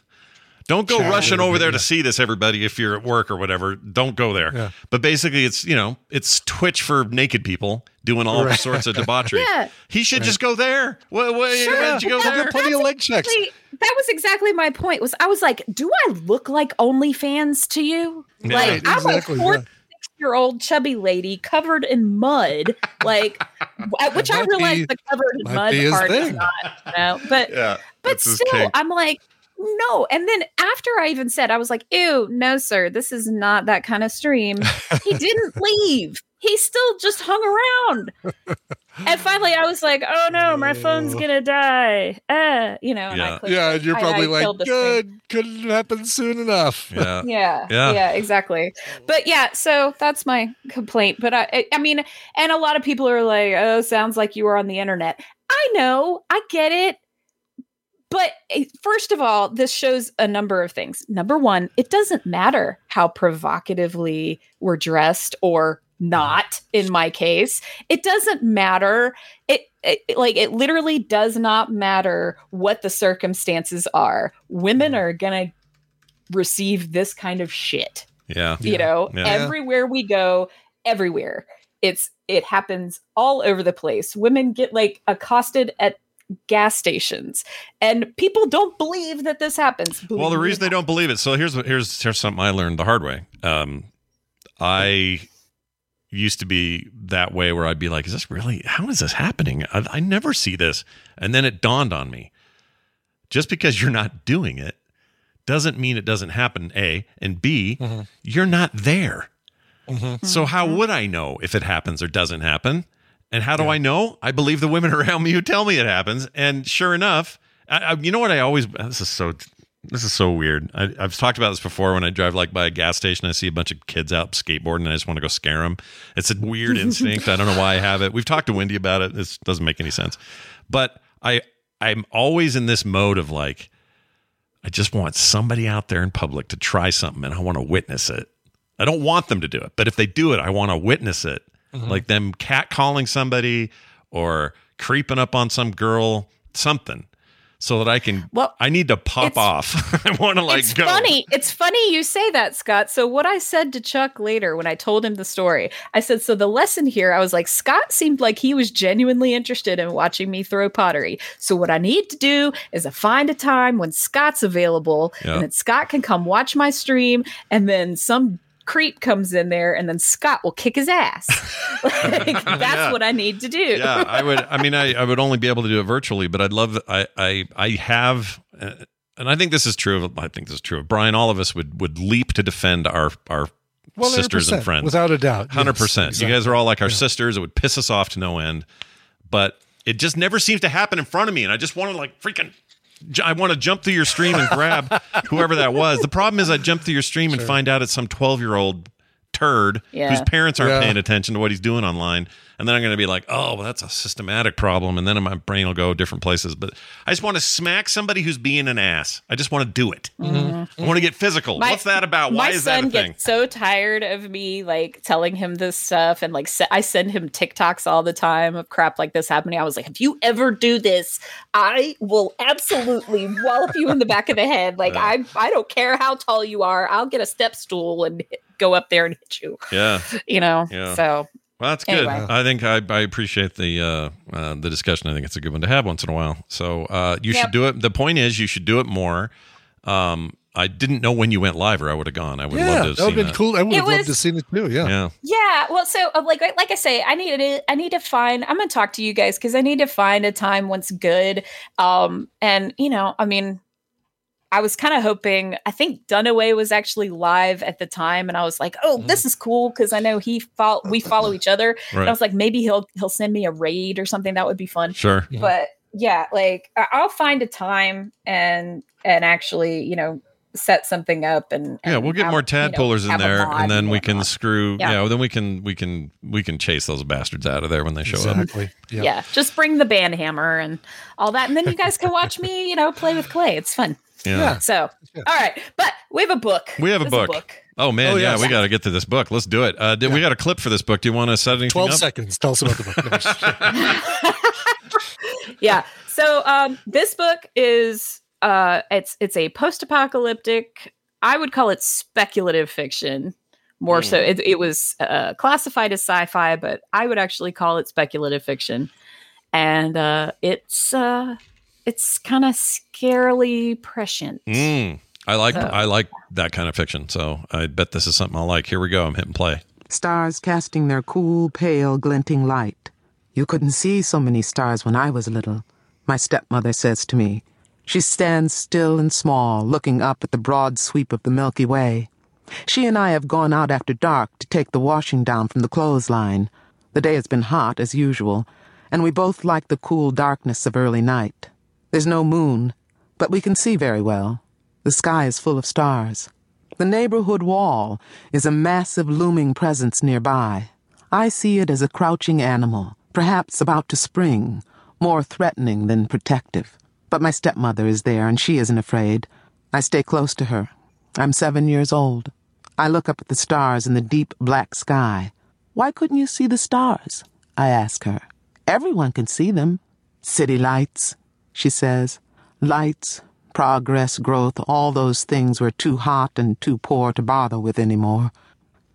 Don't go rushing over there to see this, everybody. If you're at work or whatever, don't go there. Yeah. But basically, it's, you know, it's Twitch for naked people doing all sorts of debauchery. Yeah. He should just go there. Why did you go there? Plenty of leg checks. That was exactly my point. I was like, do I look like OnlyFans to you? Yeah, like I'm a 46 6-year-old chubby lady covered in mud, like, which I realized the covered in mud part is not. You know? But yeah, but still, I'm like, no. And then after I even said, I was like, ew, no, sir, this is not that kind of stream. He didn't leave. He still just hung around. And finally, I was like, oh, no, my phone's going to die. You know, and I clicked. Yeah, and you're probably like, good, couldn't happen soon enough. Yeah. Yeah, exactly. But yeah, so that's my complaint. But I mean, and a lot of people are like, oh, sounds like you were on the internet. I know. I get it. But first of all, this shows a number of things. Number one, it doesn't matter how provocatively we're dressed or not, in my case. It doesn't matter. It literally does not matter what the circumstances are. Women are going to receive this kind of shit. Yeah. You know, everywhere we go, everywhere. It happens all over the place. Women get like accosted at gas stations, and people don't believe that this happens. Well, the reason they don't believe it. So here's something I learned the hard way. I used to be that way where I'd be like, how is this happening? I never see this. And then it dawned on me, just because you're not doing it doesn't mean it doesn't happen. A and B, you're not there. So how would I know if it happens or doesn't happen? And how do I know? I believe the women around me who tell me it happens. And sure enough, you know what I always, this is so weird. I've talked about this before. When I drive like by a gas station, I see a bunch of kids out skateboarding and I just want to go scare them. It's a weird instinct. I don't know why I have it. We've talked to Wendy about it. This doesn't make any sense. But I'm always in this mode of like, I just want somebody out there in public to try something and I want to witness it. I don't want them to do it, but if they do it, I want to witness it. Like them catcalling somebody or creeping up on some girl, something, so that I can, I need to pop off. I want to go. It's funny you say that, Scott. So what I said to Chuck later when I told him the story, I said, so the lesson here, I was like, Scott seemed like he was genuinely interested in watching me throw pottery. So what I need to do is find a time when Scott's available and that Scott can come watch my stream, and then some creep comes in there and then Scott will kick his ass. That's what I need to do. Yeah, I would only be able to do it virtually, but I'd love, I have, and I think this is true of Brian. All of us would leap to defend our sisters and friends. Without a doubt. 100%. Yes, exactly. You guys are all like our sisters. It would piss us off to no end, but it just never seems to happen in front of me. And I just want to I want to jump through your stream and grab whoever that was. The problem is I jump through your stream and find out it's some 12-year-old turd whose parents aren't paying attention to what he's doing online. And then I'm going to be like, oh, well, that's a systematic problem. And then my brain will go different places. But I just want to smack somebody who's being an ass. I just want to do it. Mm-hmm. I want to get physical. What's that about? Why is that a thing? My son gets so tired of me telling him this stuff. And I send him TikToks all the time of crap like this happening. I was like, if you ever do this, I will absolutely wallop you in the back of the head. I don't care how tall you are. I'll get a step stool and go up there and hit you. Yeah. You know, so... Well, that's good. Anyway. I think I appreciate the discussion. I think it's a good one to have once in a while. So you should do it. The point is you should do it more. I didn't know when you went live, or I would have gone. I would have loved to have seen that. Cool. I would have loved to see it too. Yeah. Yeah. Well, so like I say, I need to find. I'm gonna talk to you guys because I need to find a time when's good. And you know, I mean. I was kind of hoping, I think Dunaway was actually live at the time. And I was like, oh, this is cool. Cause I know we follow each other. Right. And I was like, maybe he'll send me a raid or something. That would be fun. Sure. Yeah. But yeah, I'll find a time and actually, you know, set something up and we'll get more tadpoolers in there, and then we can we can chase those bastards out of there when they show up. Yeah, just bring the band hammer and all that, and then you guys can watch me play with clay. It's fun. So all right, but we have a book. Oh man, we got to get to this book. Let's do it. We got a clip for this book. Do you want to set anything 12 up? Seconds tell us about the book. So this book is it's a post-apocalyptic, I would call it speculative fiction more so. It was classified as sci-fi, but I would actually call it speculative fiction. And it's kind of scarily prescient. I like that kind of fiction. So I bet this is something I'll like. Here we go. I'm hitting play. stars casting their cool, pale, glinting light. You couldn't see so many stars when I was little, my stepmother says to me. She stands still and small, looking up at the broad sweep of the Milky Way. She and I have gone out after dark to take the washing down from the clothesline. The day has been hot, as usual, and we both like the cool darkness of early night. There's no moon, but we can see very well. The sky is full of stars. The neighborhood wall is a massive looming presence nearby. I see it as a crouching animal, perhaps about to spring, more threatening than protective. But my stepmother is there, and she isn't afraid. I stay close to her. I'm 7 years old. I look up at the stars in the deep black sky. Why couldn't you see the stars? I ask her. Everyone can see them. City lights, she says. Lights, progress, growth, all those things were too hot and too poor to bother with anymore.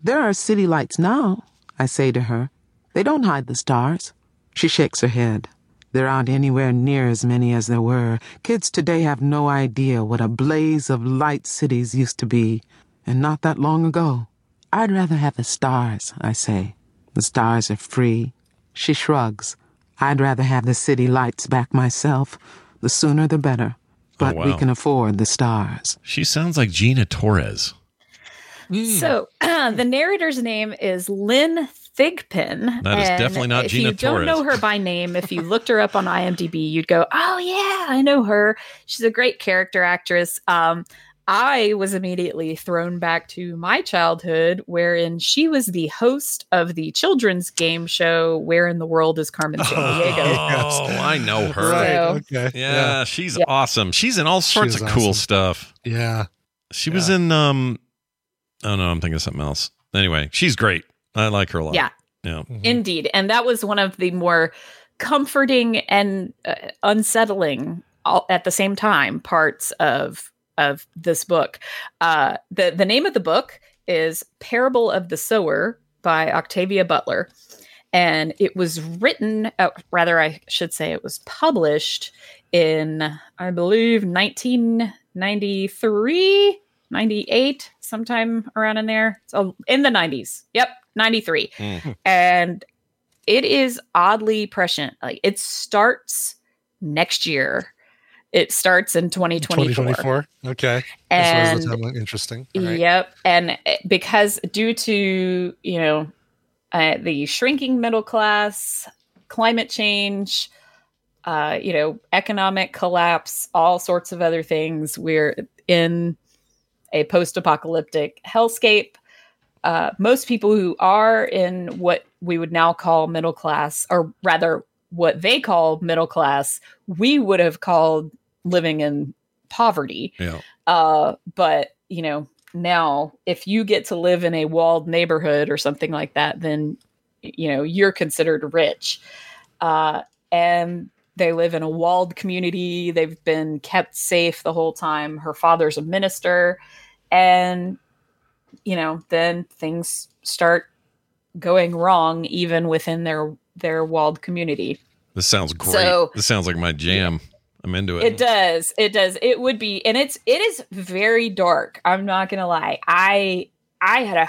There are city lights now, I say to her. They don't hide the stars. She shakes her head. There aren't anywhere near as many as there were. Kids today have no idea what a blaze of light cities used to be, and not that long ago. I'd rather have the stars, I say. The stars are free. She shrugs. I'd rather have the city lights back myself. The sooner the better. But we can afford the stars. She sounds like Gina Torres. So the narrator's name is Lynn Thigpen. That is definitely not Gina Torres. If you don't know her by name, if you looked her up on IMDb, you'd go, oh, yeah, I know her. She's a great character actress. I was immediately thrown back to my childhood, wherein she was the host of the children's game show, Where in the World is Carmen Sandiego? Oh, yes. I know her. Right. So, okay. Yeah, she's awesome. She's in all sorts of cool stuff. Yeah. She was in, oh, no, I'm thinking of something else. Anyway, she's great. I like her a lot. Yeah. Mm-hmm. Indeed. And that was one of the more comforting and unsettling, all at the same time, parts of this book. The name of the book is Parable of the Sower by Octavia Butler. And it was written, it was published in, I believe, 1993, 98, sometime around in there. So in the 90s. Yep. 93. Mm-hmm. And it is oddly prescient. Like, it starts next year. It starts in 2024. 2024. Okay. And interesting. Right. Yep. And because due to, the shrinking middle class, climate change, economic collapse, all sorts of other things, we're in a post-apocalyptic hellscape. Most people who are in what we would now call middle class, or rather what they call middle class, we would have called living in poverty. Yeah. But now if you get to live in a walled neighborhood or something like that, then, you're considered rich. And they live in a walled community. They've been kept safe the whole time. Her father's a minister, and then things start going wrong even within their walled community. This sounds great. So, this sounds like my jam. Yeah, I'm into it. It does. It would be, and it is very dark. I'm not going to lie. I had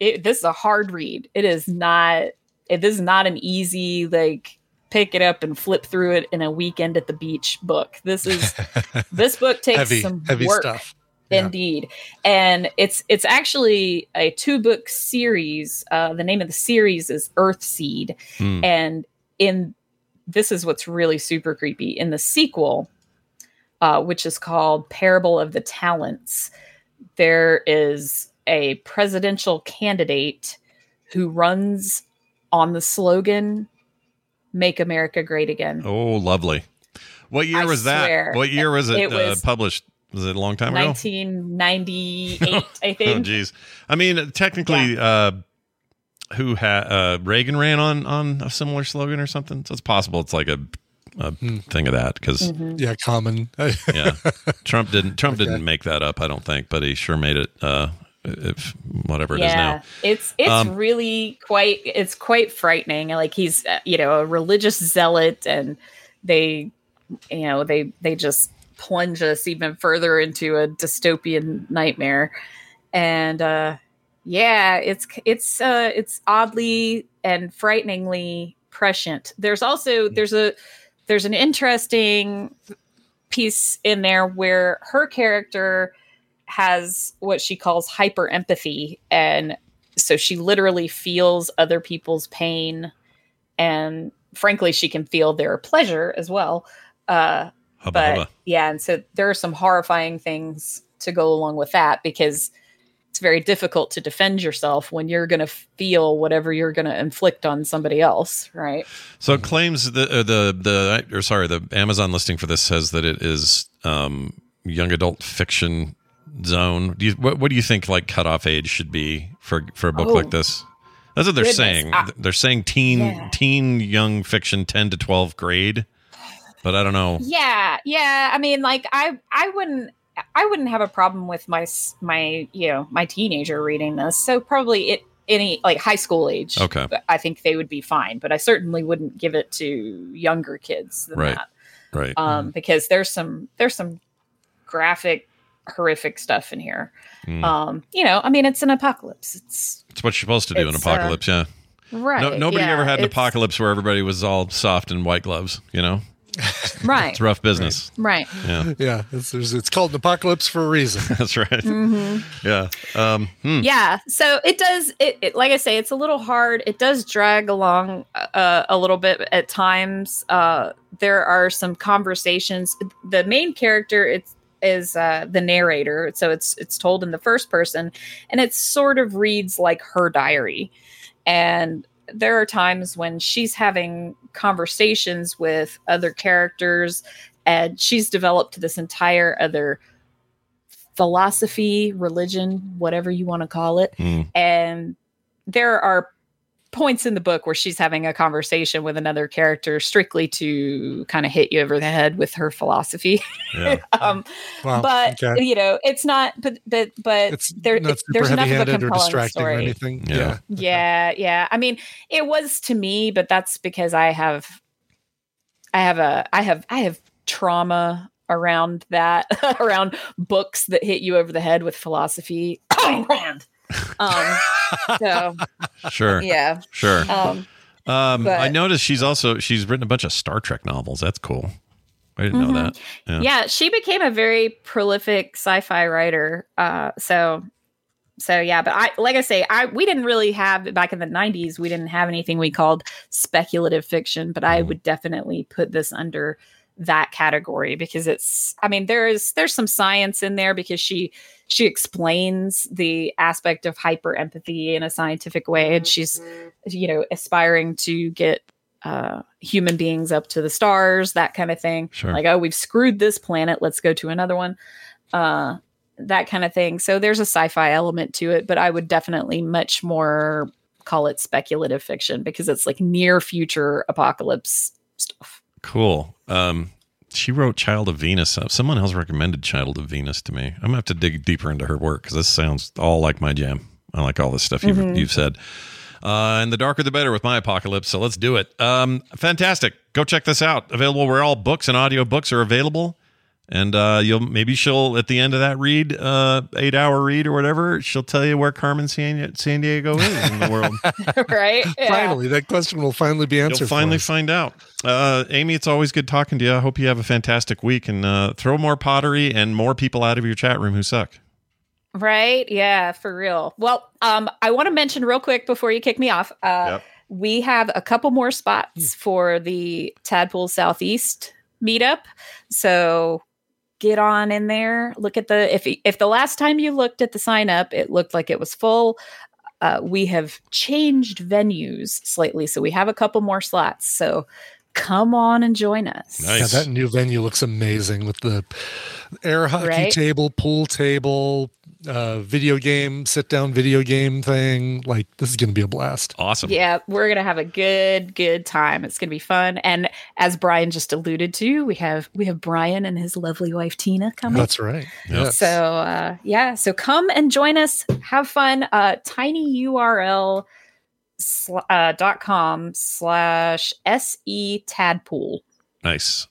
this is a hard read. This is not an easy, pick it up and flip through it in a weekend at the beach book. This book takes heavy work. Stuff. Yeah. Indeed. And it's actually a 2-book series. The name of the series is Earthseed. Mm. And this is what's really super creepy. In the sequel, which is called Parable of the Talents, there is a presidential candidate who runs on the slogan, Make America Great Again. Oh, lovely. What year was that? What year was it published? Was it a long time ago? 1998, I think. Oh, geez. I mean, technically, who Reagan ran on a similar slogan or something. So it's possible it's like a thing of that, because common. Yeah, Trump didn't make that up, I don't think, but he sure made it. If whatever it is now, it's really quite frightening. Like, he's a religious zealot, and they just plunge us even further into a dystopian nightmare. And Yeah, it's oddly and frighteningly prescient. There's also there's an interesting piece in there where her character has what she calls hyper empathy, and so she literally feels other people's pain, and frankly, she can feel their pleasure as well. Yeah, and so there are some horrifying things to go along with that, because it's very difficult to defend yourself when you're going to feel whatever you're going to inflict on somebody else, right? So it claims the Amazon listing for this says that it is young adult fiction zone. What do you think like cutoff age should be for a book like this? That's what they're saying. They're saying teen young fiction, 10 to 12 grade. But I don't know. Yeah. I mean, like I wouldn't have a problem with my teenager reading this. So probably any like high school age. Okay. I think they would be fine, but I certainly wouldn't give it to younger kids than that. Right. Because there's some graphic, horrific stuff in here. I mean, it's an apocalypse. It's what you're supposed to do in an apocalypse. Yeah. Right. No, nobody ever had an apocalypse where everybody was all soft and white gloves, you know? Right. It's rough business. Right. Yeah. It's called an apocalypse for a reason. That's right. Mm-hmm. Yeah. Yeah. So it does, it, like I say, it's a little hard. It does drag along a little bit at times. There are some conversations. The main character is the narrator. So it's told in the first person, and it sort of reads like her diary. And there are times when she's having conversations with other characters, and she's developed this entire other philosophy, religion, whatever you want to call it. And there are points in the book where she's having a conversation with another character strictly to kind of hit you over the head with her philosophy. Yeah. It's not, but there's enough of a compelling story. Or anything. Yeah. I mean, it was to me, but that's because I have trauma around that, around books that hit you over the head with philosophy. Oh, man. Sure. I noticed she's written a bunch of Star Trek novels. That's cool. I didn't know that. Yeah. She became a very prolific sci-fi writer. So yeah, but we didn't really have, back in the 90s, we didn't have anything we called speculative fiction, but I would definitely put this under that category, because it's, I mean, there's some science in there, because she explains the aspect of hyper empathy in a scientific way, and she's, aspiring to get human beings up to the stars, that kind of thing. Sure. Like, oh, we've screwed this planet, let's go to another one, that kind of thing. So there's a sci-fi element to it, but I would definitely much more call it speculative fiction, because it's like near future apocalypse stuff. Cool. She wrote Child of Venus. Someone else recommended Child of Venus to me. I'm going to have to dig deeper into her work, because this sounds all like my jam. I like all this stuff you've said. And the darker the better with my apocalypse, so let's do it. Fantastic. Go check this out. Available where all books and audiobooks are available. And she'll, at the end of that read, 8-hour read or whatever, she'll tell you where Carmen San Diego is in the world. Right? Yeah. Finally, that question will finally be answered. You'll finally find out. Amy, it's always good talking to you. I hope you have a fantastic week, and throw more pottery and more people out of your chat room who suck. Right? Yeah, for real. Well, I want to mention real quick before you kick me off, we have a couple more spots for the Tadpole Southeast meetup. So get on in there. Look at if the last time you looked at the sign up, it looked like it was full. We have changed venues slightly, so we have a couple more slots. So come on and join us. Nice. Yeah, that new venue looks amazing, with the air hockey table, pool table, sit down video game thing. Like, this is going to be a blast. Awesome. Yeah, we're going to have a good time. It's going to be fun. And as Brian just alluded to, we have Brian and his lovely wife Tina coming. That's right. Yes. So so come and join us. Have fun. tinyurl.com/setadpool. Nice.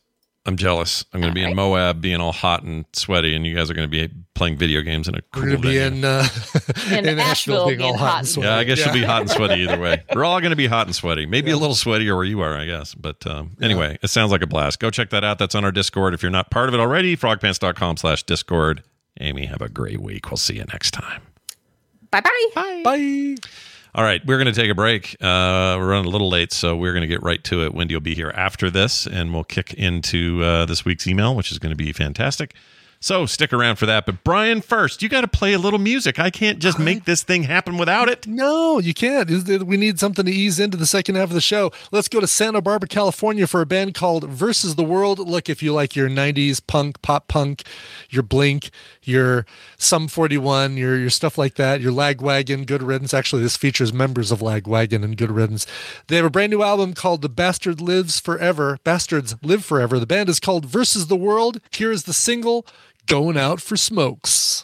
I'm jealous. I'm going to be in Moab, being all hot and sweaty, and you guys are going to be playing video games in a cool venue. We're going to be in Asheville, being all hot and sweaty. Yeah, I guess you'll be hot and sweaty either way. We're all going to be hot and sweaty. Maybe a little sweatier where you are, I guess. But anyway, it sounds like a blast. Go check that out. That's on our Discord. If you're not part of it already, frogpants.com/Discord. Amy, have a great week. We'll see you next time. Bye-bye. Bye. Bye. All right, we're going to take a break. We're running a little late, so we're going to get right to it. Wendy will be here after this, and we'll kick into this week's email, which is going to be fantastic. So stick around for that. But Brian, first, you got to play a little music. I can't just make this thing happen without it. No, you can't. We need something to ease into the second half of the show. Let's go to Santa Barbara, California for a band called Versus the World. Look, if you like your 90s punk, pop punk, your Blink, your Sum 41, your stuff like that, your Lagwagon, Good Riddance. Actually, this features members of Lagwagon and Good Riddance. They have a brand new album called The Bastards Live Forever. The band is called Versus the World. Here is the single Going Out for Smokes.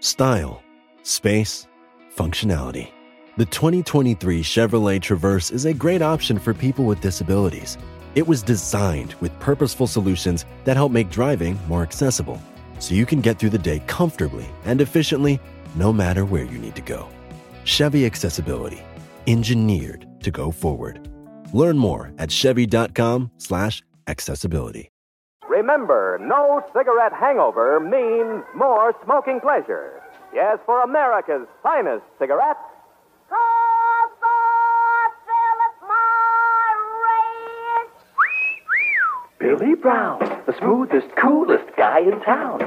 Style, space, functionality. The 2023 Chevrolet Traverse is a great option for people with disabilities. It was designed with purposeful solutions that help make driving more accessible, so you can get through the day comfortably and efficiently, no matter where you need to go. Chevy Accessibility, engineered to go forward. Learn more at chevy.com/accessibility. Remember, no cigarette hangover means more smoking pleasure. Yes, for America's finest cigarette. Go forth, Philip, my rage. Billy Brown, the smoothest, coolest guy in town.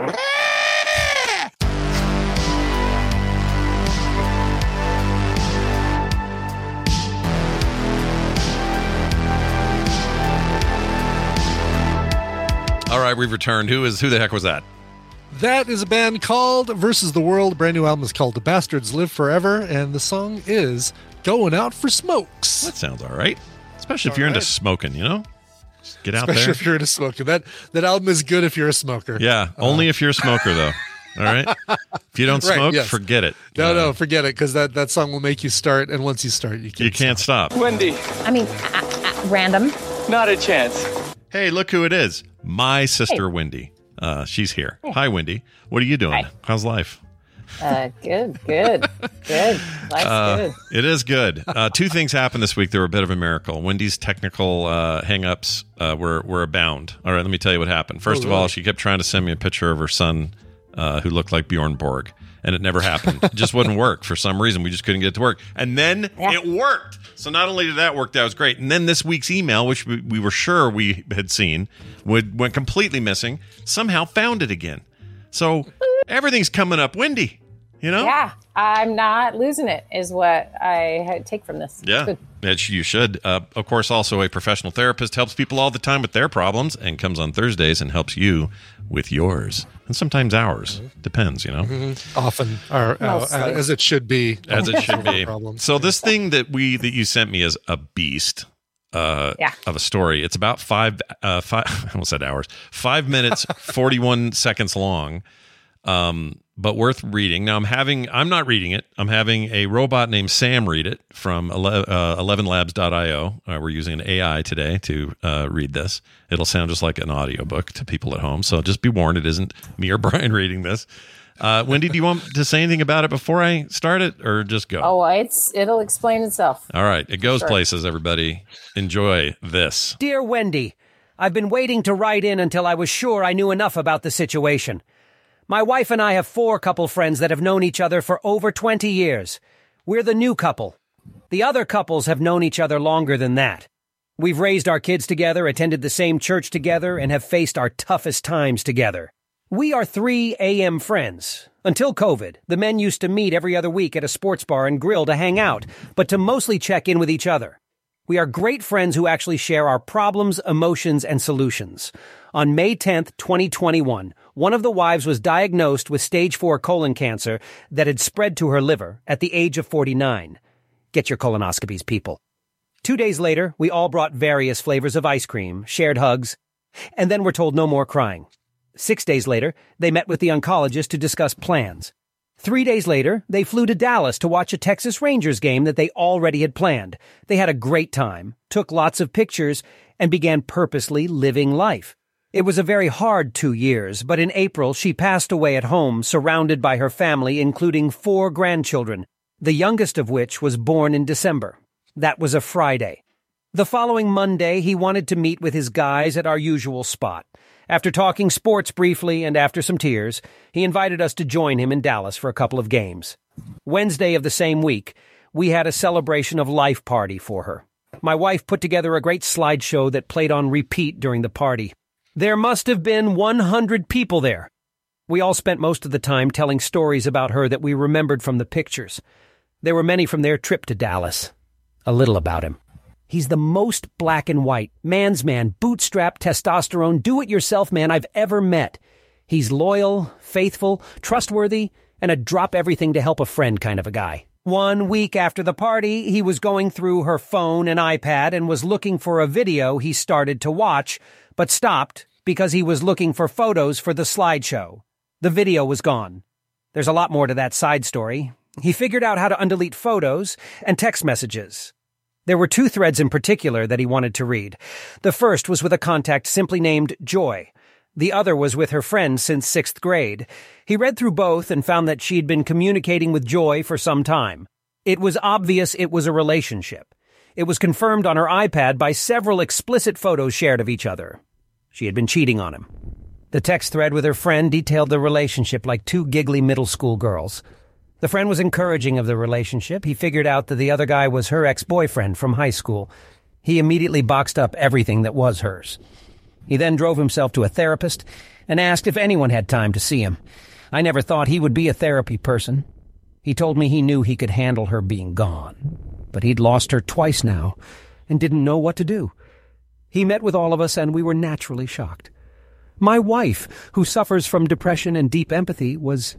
All right, we've returned. Who the heck was that? That is a band called Versus the World. Brand new album is called The Bastards Live Forever, and the song is Going Out for Smokes. That sounds all right. Especially if you're into smoking, you know? Just get out there. Especially if you're into smoking. That album is good if you're a smoker. Yeah, only if you're a smoker, though. All right. If you don't smoke, forget it. No, forget it, because that song will make you start, and once you start, you can't stop. Wendy. I mean, random. Not a chance. Hey, look who it is. My sister, Wendy. She's here. Hey. Hi, Wendy. What are you doing? Hi. How's life? Good. Life's good. It is good. Two things happened this week. They were a bit of a miracle. Wendy's technical hang-ups were abound. All right, let me tell you what happened. First of all, she kept trying to send me a picture of her son who looked like Bjorn Borg, and it never happened. It just wouldn't work for some reason. We just couldn't get it to work. And then it worked. So not only did that work, that was great. And then this week's email, which we were sure we had seen, went completely missing, somehow found it again. So everything's coming up, Wendy. You know? Yeah, I'm not losing it is what I take from this. Yeah, you should. Of course, also a professional therapist helps people all the time with their problems and comes on Thursdays and helps you with yours. And sometimes ours. Depends, you know? Mm-hmm. Often. As it should be. As it should be. So this thing that you sent me is a beast of a story. It's about 5 minutes, 41 seconds long. But worth reading. Now I'm not reading it. I'm having a robot named Sam read it from 11labs.io. We're using an AI today to read this. It'll sound just like an audiobook to people at home. So just be warned, it isn't me or Brian reading this. Wendy, do you want to say anything about it before I start it or just go? Oh, it'll explain itself. All right. It goes places, everybody. Enjoy this. Dear Wendy, I've been waiting to write in until I was sure I knew enough about the situation. My wife and I have 4 couple friends that have known each other for over 20 years. We're the new couple. The other couples have known each other longer than that. We've raised our kids together, attended the same church together, and have faced our toughest times together. We are 3 a.m. friends. Until COVID, the men used to meet every other week at a sports bar and grill to hang out, but to mostly check in with each other. We are great friends who actually share our problems, emotions, and solutions. On May 10th, 2021, one of the wives was diagnosed with stage 4 colon cancer that had spread to her liver at the age of 49. Get your colonoscopies, people. 2 days later, we all brought various flavors of ice cream, shared hugs, and then were told no more crying. 6 days later, they met with the oncologist to discuss plans. 3 days later, they flew to Dallas to watch a Texas Rangers game that they already had planned. They had a great time, took lots of pictures, and began purposely living life. It was a very hard 2 years, but in April, she passed away at home, surrounded by her family, including 4 grandchildren, the youngest of which was born in December. That was a Friday. The following Monday, he wanted to meet with his guys at our usual spot. After talking sports briefly and after some tears, he invited us to join him in Dallas for a couple of games. Wednesday of the same week, we had a celebration of life party for her. My wife put together a great slideshow that played on repeat during the party. There must have been 100 people there. We all spent most of the time telling stories about her that we remembered from the pictures. There were many from their trip to Dallas. A little about him. He's the most black and white, man's man, bootstrap, testosterone, do-it-yourself man I've ever met. He's loyal, faithful, trustworthy, and a drop-everything-to-help-a-friend kind of a guy. 1 week after the party, he was going through her phone and iPad and was looking for a video he started to watch, but stopped because he was looking for photos for the slideshow. The video was gone. There's a lot more to that side story. He figured out how to undelete photos and text messages. There were 2 threads in particular that he wanted to read. The first was with a contact simply named Joy. The other was with her friend since 6th grade. He read through both and found that she'd been communicating with Joy for some time. It was obvious it was a relationship. It was confirmed on her iPad by several explicit photos shared of each other. She had been cheating on him. The text thread with her friend detailed the relationship like 2 giggly middle school girls. The friend was encouraging of the relationship. He figured out that the other guy was her ex-boyfriend from high school. He immediately boxed up everything that was hers. He then drove himself to a therapist and asked if anyone had time to see him. I never thought he would be a therapy person. He told me he knew he could handle her being gone, but he'd lost her twice now and didn't know what to do. He met with all of us and we were naturally shocked. My wife, who suffers from depression and deep empathy, was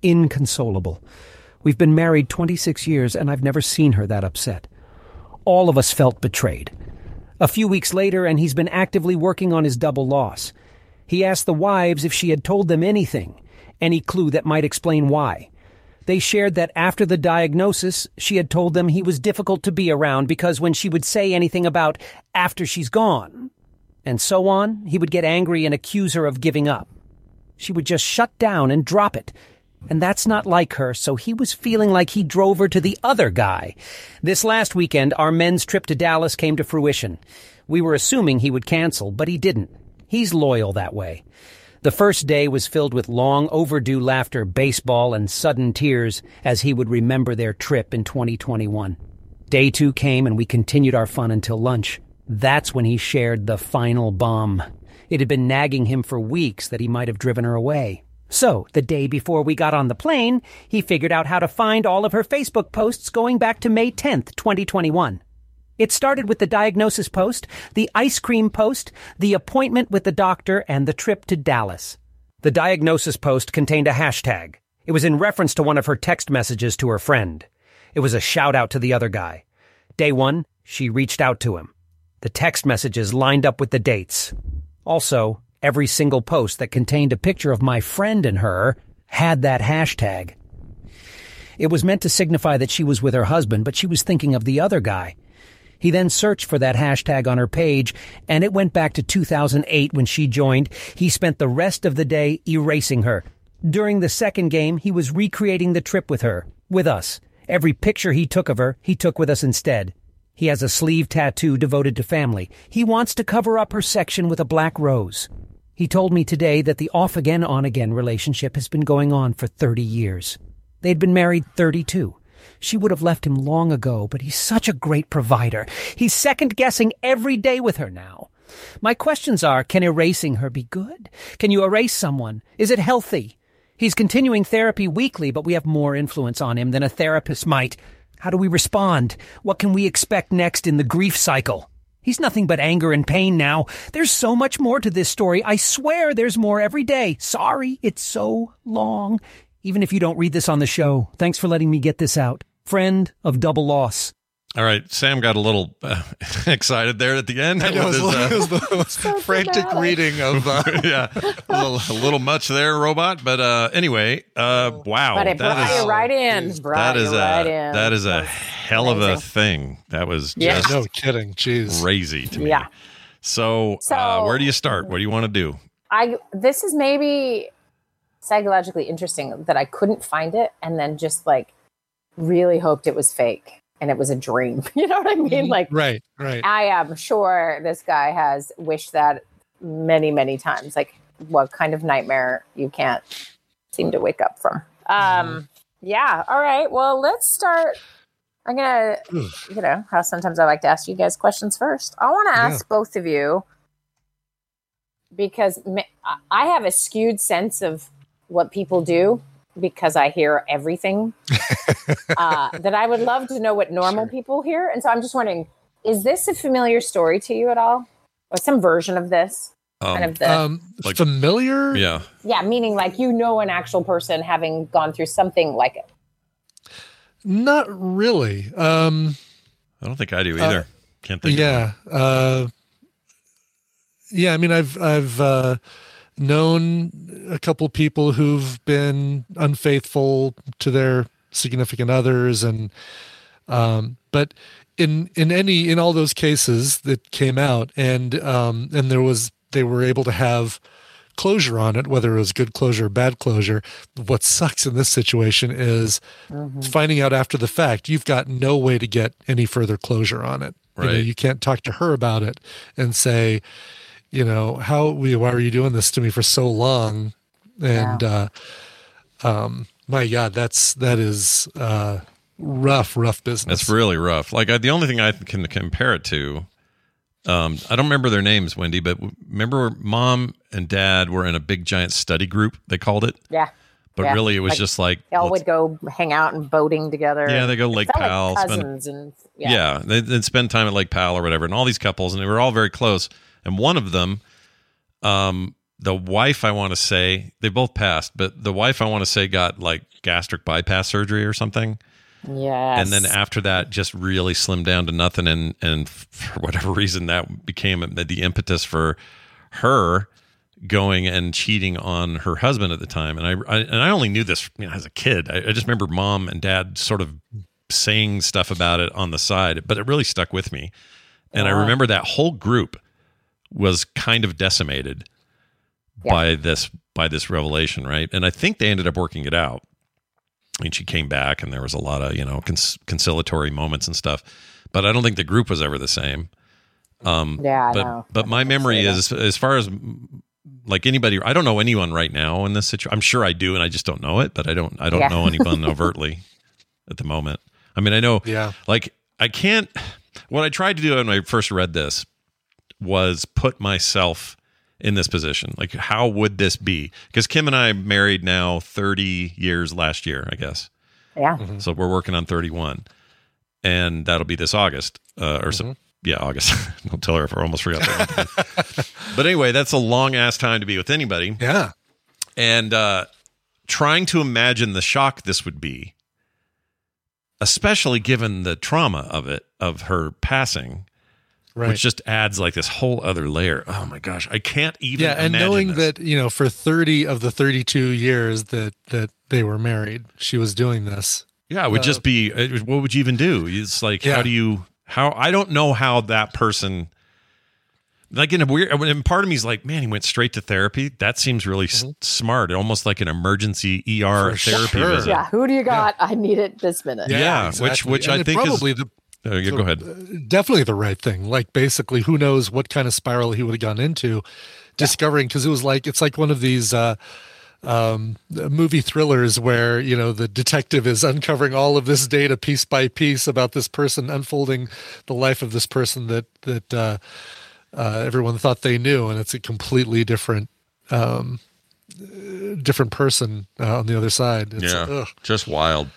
inconsolable. We've been married 26 years and I've never seen her that upset. All of us felt betrayed. A few weeks later, and he's been actively working on his double loss. He asked the wives if she had told them anything, any clue that might explain why. They shared that after the diagnosis, she had told them he was difficult to be around because when she would say anything about after she's gone, and so on, he would get angry and accuse her of giving up. She would just shut down and drop it. And that's not like her, so he was feeling like he drove her to the other guy. This last weekend, our men's trip to Dallas came to fruition. We were assuming he would cancel, but he didn't. He's loyal that way. The first day was filled with long overdue laughter, baseball, and sudden tears as he would remember their trip in 2021. Day two came and we continued our fun until lunch. That's when he shared the final bomb. It had been nagging him for weeks that he might have driven her away. So, the day before we got on the plane, he figured out how to find all of her Facebook posts going back to May 10th, 2021. It started with the diagnosis post, the ice cream post, the appointment with the doctor, and the trip to Dallas. The diagnosis post contained a hashtag. It was in reference to one of her text messages to her friend. It was a shout-out to the other guy. Day one, she reached out to him. The text messages lined up with the dates. Also, every single post that contained a picture of my friend and her had that hashtag. It was meant to signify that she was with her husband, but she was thinking of the other guy. He then searched for that hashtag on her page, and it went back to 2008 when she joined. He spent the rest of the day erasing her. During the second game, he was recreating the trip with her, with us. Every picture he took of her, he took with us instead. He has a sleeve tattoo devoted to family. He wants to cover up her section with a black rose. He told me today that the off-again, on-again relationship has been going on for 30 years. They'd been married 32. She would have left him long ago, but he's such a great provider. He's second-guessing every day with her now. My questions are, can erasing her be good? Can you erase someone? Is it healthy? He's continuing therapy weekly, but we have more influence on him than a therapist might. How do we respond? What can we expect next in the grief cycle? He's nothing but anger and pain now. There's so much more to this story. I swear there's more every day. Sorry, it's so long. Even if you don't read this on the show, thanks for letting me get this out. Friend of double loss. All right, Sam got a little excited there at the end. It was the most frantic reading of yeah, a little much there, robot. But anyway, wow, but it brought you right in. That is a hell of a thing. That was just no kidding, jeez, crazy to me. Yeah. So, where do you start? What do you want to do? This is maybe psychologically interesting that I couldn't find it, and then just like really hoped it was fake. And it was a dream. You know what I mean? Like, right. I am sure this guy has wished that many, many times. Like, what kind of nightmare you can't seem to wake up from. Yeah. All right. Well, let's start. I'm going to, you know, how sometimes I like to ask you guys questions first. I want to ask both of you, because I have a skewed sense of what people do, because I hear everything that I would love to know what normal people hear. And so I'm just wondering, is this a familiar story to you at all? Or some version of this? Like, familiar? Yeah. Yeah, meaning like you know an actual person having gone through something like it. Not really. I don't think I do either. Can't think of it. Yeah, I mean, I've known a couple people who've been unfaithful to their significant others, and but in all those cases that came out, and they were able to have closure on it, whether it was good closure or bad closure. What sucks in this situation is finding out after the fact you've got no way to get any further closure on it. Right. You know, you can't talk to her about it and say, you know, why are you doing this to me for so long? And, my God, that is rough business. That's really rough. Like the only thing I can compare it to, I don't remember their names, Wendy, but remember Mom and Dad were in a big giant study group, they called it. Yeah. But really it was like, just like, they all would go hang out and boating together. Yeah. They go Lake Powell. Like cousins they'd spend time at Lake Powell or whatever. And all these couples, and they were all very close. And one of them, the wife, I want to say, they both passed, but the wife, I want to say, got like gastric bypass surgery or something. Yes. And then after that, just really slimmed down to nothing. And for whatever reason, that became the impetus for her going and cheating on her husband at the time. And I only knew this, you know, as a kid. I just remember mom and dad sort of saying stuff about it on the side, but it really stuck with me. And wow. I remember that whole group was kind of decimated by this revelation, right? And I think they ended up working it out. I mean, she came back and there was a lot of, you know, conciliatory moments and stuff, but I don't think the group was ever the same. But my memory is, as far as like anybody, I don't know anyone right now in this situation. I'm sure I do, and I just don't know it, but I don't know anyone overtly at the moment. I mean, I know, like I can't, what I tried to do when I first read this was put myself in this position. Like, how would this be? Because Kim and I married now 30 years last year, I guess. Yeah. Mm-hmm. So we're working on 31, and that'll be this August August. Don't tell her if I almost forgot that. But anyway, that's a long ass time to be with anybody. Yeah. And trying to imagine the shock this would be, especially given the trauma of it, of her passing. Right. Which just adds like this whole other layer. Oh my gosh, I can't even imagine. Yeah, and knowing this. That, you know, for 30 of the 32 years that they were married, she was doing this. Yeah, it would just be, what would you even do? It's like, I don't know how that person, like in a weird, and part of me is like, man, he went straight to therapy. That seems really smart. Almost like an emergency ER therapy visit. Yeah, who do you got? Yeah. I need it this minute. Yeah exactly. which I think probably is... go ahead. Definitely the right thing. Like, basically, who knows what kind of spiral he would have gone into discovering, because it was like, it's like one of these movie thrillers where, you know, the detective is uncovering all of this data piece by piece about this person, unfolding the life of this person that everyone thought they knew. And it's a completely different person on the other side. It's, just wild.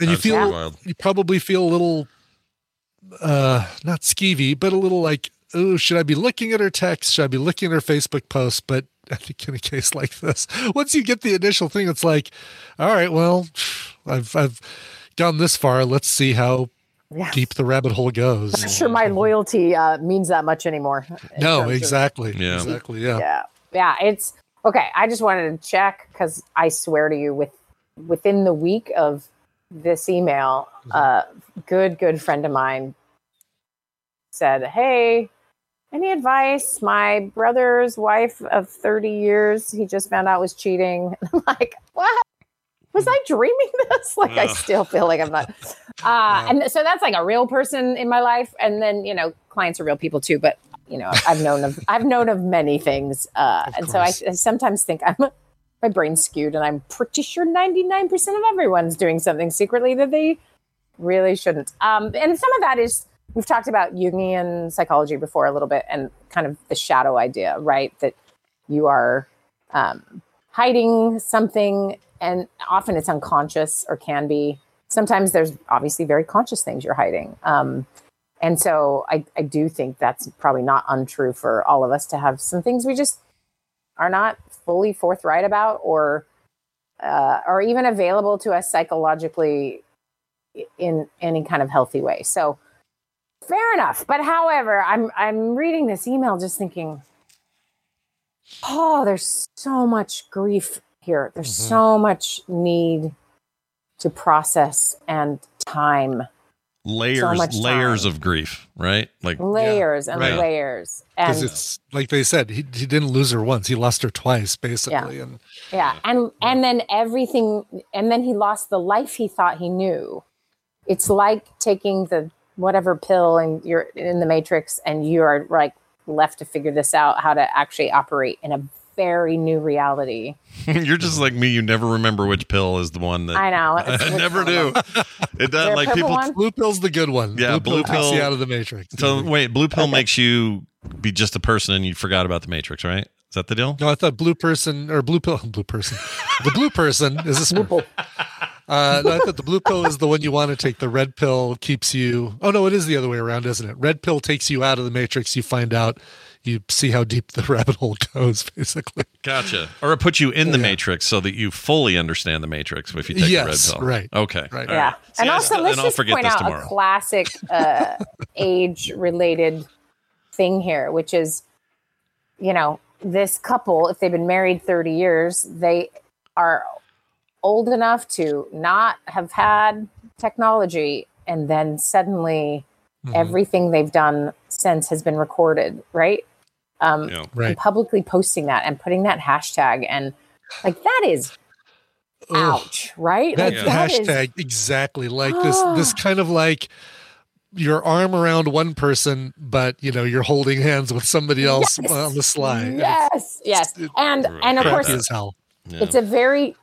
And you probably feel a little... not skeevy, but a little like, oh, should I be looking at her text? Should I be looking at her Facebook post? But I think in a case like this, once you get the initial thing, it's like, all right, well, I've gone this far. Let's see how deep the rabbit hole goes. I'm not sure my loyalty means that much anymore. No, exactly. Exactly. Yeah. It's okay. I just wanted to check, because I swear to you, within the week of this email, good friend of mine said, hey, any advice? My brother's wife of 30 years, he just found out was cheating. I'm like, what? Was I dreaming this? Like, I still feel like I'm not. And so that's like a real person in my life. And then, you know, clients are real people too, but you know, I've known of many things. And so I sometimes think my brain's skewed, and I'm pretty sure 99% of everyone's doing something secretly that they really shouldn't. And some of that is, we've talked about Jungian psychology before a little bit, and kind of the shadow idea, right? That you are hiding something, and often it's unconscious, or can be. Sometimes there's obviously very conscious things you're hiding. And so I do think that's probably not untrue for all of us, to have some things we just are not fully forthright about, or are even available to us psychologically in any kind of healthy way. So fair enough. But however, I'm reading this email just thinking, oh, there's so much grief here. There's so much need to process, and time. Layers of grief, right? Like layers. Because it's like they said, he didn't lose her once; he lost her twice, basically. Yeah. And then everything, and then he lost the life he thought he knew. It's like taking the whatever pill, and you're in the Matrix, and you are like left to figure this out, how to actually operate in a very new reality. You're just like me. You never remember which pill is the one that I know. I never do. It does, like people. One? Blue pill's the good one. Yeah, blue pill takes you out of the Matrix. So wait, blue pill makes you be just a person, and you forgot about the Matrix, right? Is that the deal? No, I thought blue pill. The blue person is a smoople. No, I thought the blue pill is the one you want to take. The red pill keeps you. Oh no, it is the other way around, isn't it? Red pill takes you out of the Matrix. You find out. You see how deep the rabbit hole goes, basically. Gotcha. Or it puts you in the Matrix so that you fully understand the Matrix if you take the red pill. Right. Okay. Right. Yeah. Right. See, and also, let's just point out a classic age-related thing here, which is, you know, this couple, if they've been married 30 years, they are old enough to not have had technology. And then suddenly everything they've done since has been recorded. Right. Right. And publicly posting that and putting that hashtag and like, that is ouch. Right. That, like, hashtag is, exactly like this kind of like, your arm around one person, but you know you're holding hands with somebody else on the slide. Yes, and of course, it's a very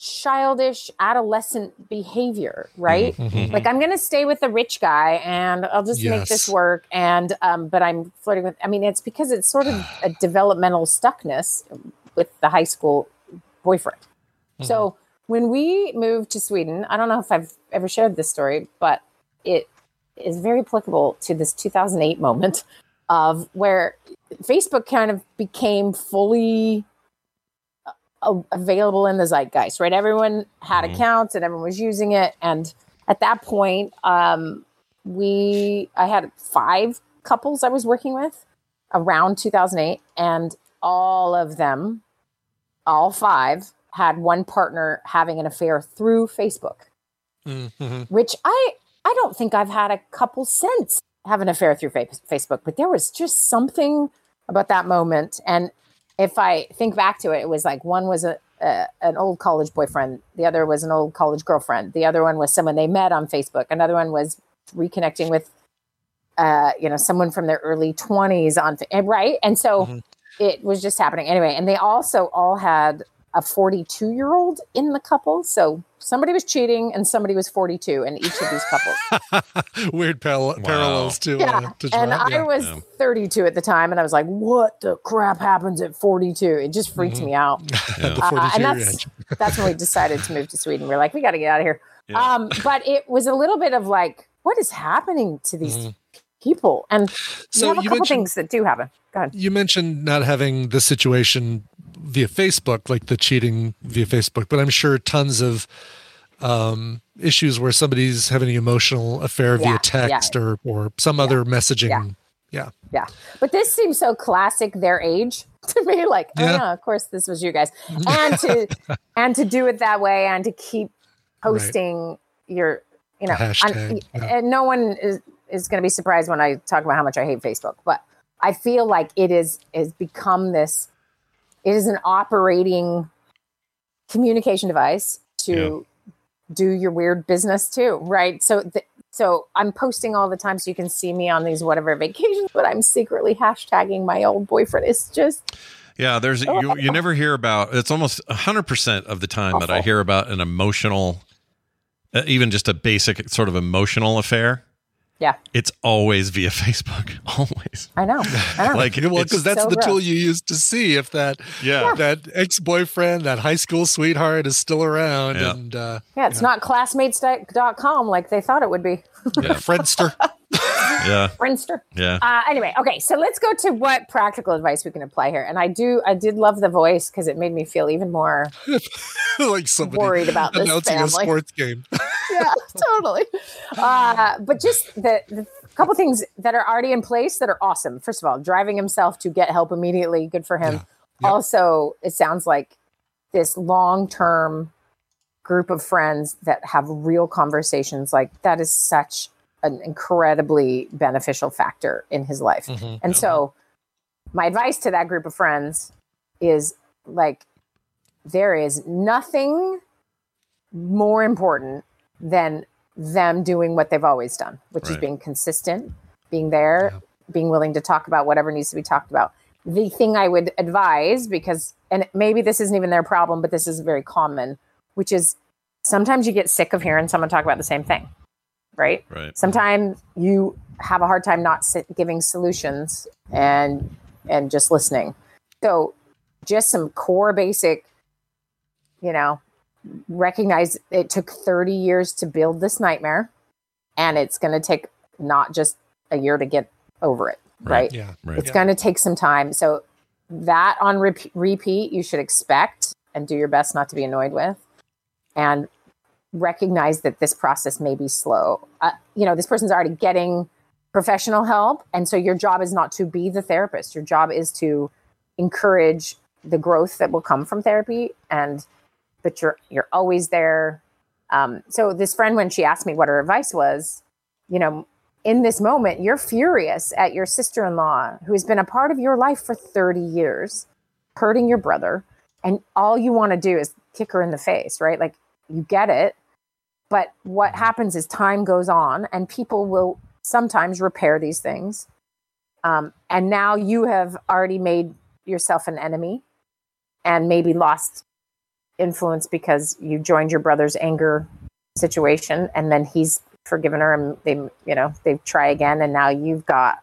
childish, adolescent behavior, right? Mm-hmm. Like I'm going to stay with the rich guy, and I'll just make this work. And but I'm flirting with. I mean, it's because it's sort of a developmental stuckness with the high school boyfriend. Mm-hmm. So when we moved to Sweden, I don't know if I've ever shared this story, but it is very applicable to this 2008 moment of where Facebook kind of became fully available in the zeitgeist, right? Everyone had accounts and everyone was using it. And at that point, I had 5 couples I was working with around 2008, and all 5 had one partner having an affair through Facebook, which I don't think I've had a couple since have an affair through Facebook, but there was just something about that moment. And if I think back to it, it was like one was an old college boyfriend. The other was an old college girlfriend. The other one was someone they met on Facebook. Another one was reconnecting with, someone from their early 20s on. Right. And so it was just happening anyway. And they also all had a 42-year-old in the couple. So somebody was cheating and somebody was 42 in each of these couples. Weird parallels to to try. And I was 32 at the time, and I was like, what the crap happens at 42? It just freaked me out. Yeah. And that's when we decided to move to Sweden. We're like, we got to get out of here. Yeah. But it was a little bit of like, what is happening to these people? And so you have a couple things that do happen. Go ahead. You mentioned not having the situation via Facebook, like the cheating via Facebook, but I'm sure tons of issues where somebody's having an emotional affair via text or some other messaging. Yeah. But this seems so classic their age to me, like, of course this was you guys. And to do it that way and to keep posting your, hashtag, and no one is going to be surprised when I talk about how much I hate Facebook, but I feel like it has become this. It is an operating communication device to do your weird business too, right? So, so I'm posting all the time, so you can see me on these whatever vacations, but I'm secretly hashtagging my old boyfriend. It's just, there's you never hear about. It's almost 100% of the time that I hear about an emotional, even just a basic sort of emotional affair. Yeah. It's always via Facebook. Always. I know. Like, because that's so the tool you use to see if that that ex-boyfriend, that high school sweetheart is still around. Yeah. And it's not classmates.com like they thought it would be. Yeah. Friendster. Yeah. Friendster. Yeah. Anyway, okay. So let's go to what practical advice we can apply here. And I did love the voice because it made me feel even more like somebody worried about this announcing a sports game. Yeah, totally. But just the couple things that are already in place that are awesome. First of all, driving himself to get help immediately. Good for him. Yeah. Yep. Also, it sounds like this long-term group of friends that have real conversations, like that is such an incredibly beneficial factor in his life. Mm-hmm. And so my advice to that group of friends is like, there is nothing more important than them doing what they've always done, which is being consistent, being there, being willing to talk about whatever needs to be talked about. The thing I would advise, because, and maybe this isn't even their problem, but this is very common, which is sometimes you get sick of hearing someone talk about the same thing, right? Sometimes you have a hard time not giving solutions and just listening. So just some core basic, recognize it took 30 years to build this nightmare, and it's going to take not just a year to get over it, right? Yeah, right. It's going to take some time. So that on repeat, you should expect and do your best not to be annoyed with, and recognize that this process may be slow. This person's already getting professional help. And so your job is not to be the therapist. Your job is to encourage the growth that will come from therapy. But you're always there. So this friend, when she asked me what her advice was, you know, in this moment, you're furious at your sister-in-law who has been a part of your life for 30 years, hurting your brother. And all you want to do is kick her in the face, right? Like, you get it. But what happens is time goes on and people will sometimes repair these things. And now you have already made yourself an enemy and maybe lost influence because you joined your brother's anger situation, and then he's forgiven her and they try again. And now you've got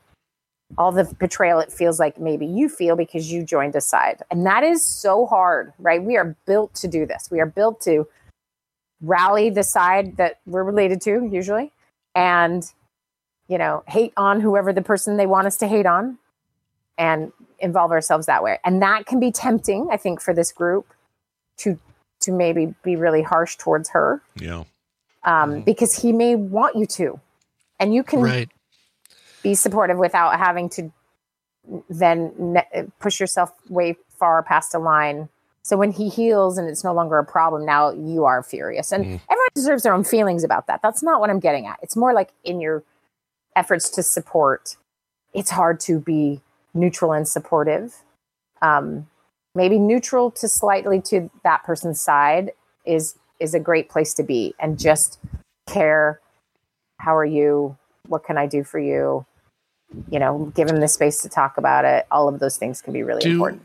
all the betrayal it feels like maybe you feel because you joined a side. And that is so hard, right? We are built to do this. We are built to rally the side that we're related to usually, and, you know, hate on whoever the person they want us to hate on and involve ourselves that way. And that can be tempting, I think, for this group to maybe be really harsh towards her. Yeah. Because he may want you to, and you can be supportive without having to then push yourself way far past a line. So when he heals and it's no longer a problem, now you are furious. And everyone deserves their own feelings about that. That's not what I'm getting at. It's more like in your efforts to support, it's hard to be neutral and supportive. Maybe neutral to slightly to that person's side is a great place to be, and just care. How are you? What can I do for you? You know, give him the space to talk about it. All of those things can be really important.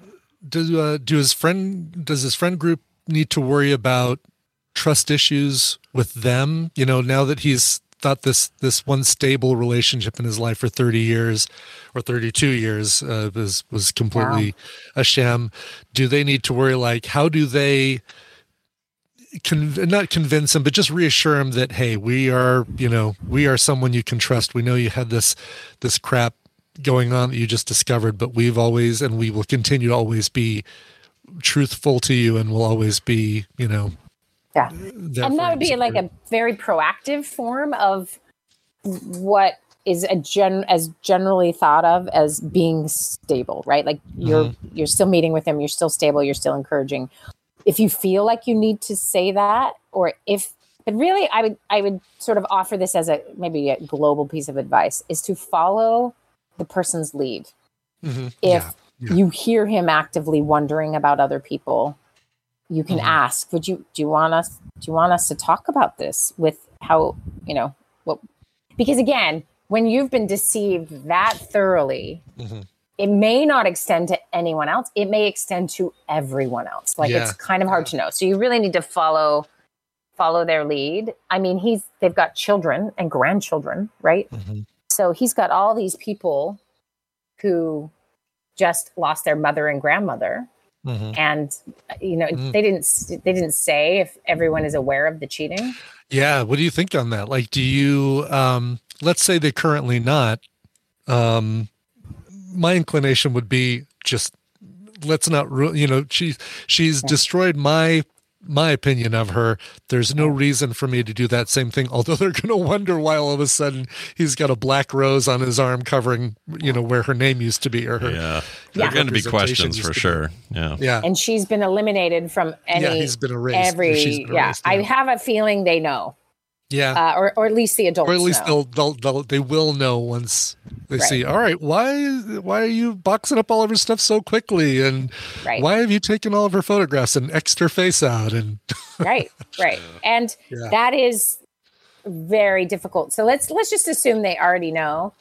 Does his friend group need to worry about trust issues with them? You know, now that he's thought this one stable relationship in his life for 30 years or 32 years was completely a sham. Do they need to worry, like, how do they not convince him, but just reassure him that, hey, we are someone you can trust. We know you had this crap going on that you just discovered, but we've always, and we will continue to always be truthful to you, and will always be, you know. Yeah. And that would be like a very proactive form of what is as generally thought of as being stable, right? Like you're still meeting with him, you're still stable, you're still encouraging. If you feel like you need to say that, but really I would sort of offer this as maybe a global piece of advice, is to follow the person's lead. Mm-hmm. If you hear him actively wondering about other people, you can ask, do you want us to talk about this with how, you know, what, because again, when you've been deceived that thoroughly, it may not extend to anyone else. It may extend to everyone else. Like it's kind of hard to know. So you really need to follow their lead. I mean, they've got children and grandchildren, right? Mm-hmm. So he's got all these people who just lost their mother and grandmother. Mm-hmm. And you know, they didn't say if everyone is aware of the cheating. Yeah. What do you think on that? Like, do you, let's say they're currently not, my inclination would be just, let's not, you know, she's destroyed my opinion of her. There's no reason for me to do that same thing. Although they're going to wonder why all of a sudden he's got a black rose on his arm covering, you know, where her name used to be, or her. Yeah. There are going to be questions for sure. Yeah. Yeah. And she's been eliminated from any. Yeah. He's been erased. Erased, I have a feeling they know. Yeah. Or at least the adults know. Or at least they will know once they see, all right, why are you boxing up all of her stuff so quickly? And why have you taken all of her photographs and X'd her face out? And Right. And that is very difficult. So let's just assume they already know.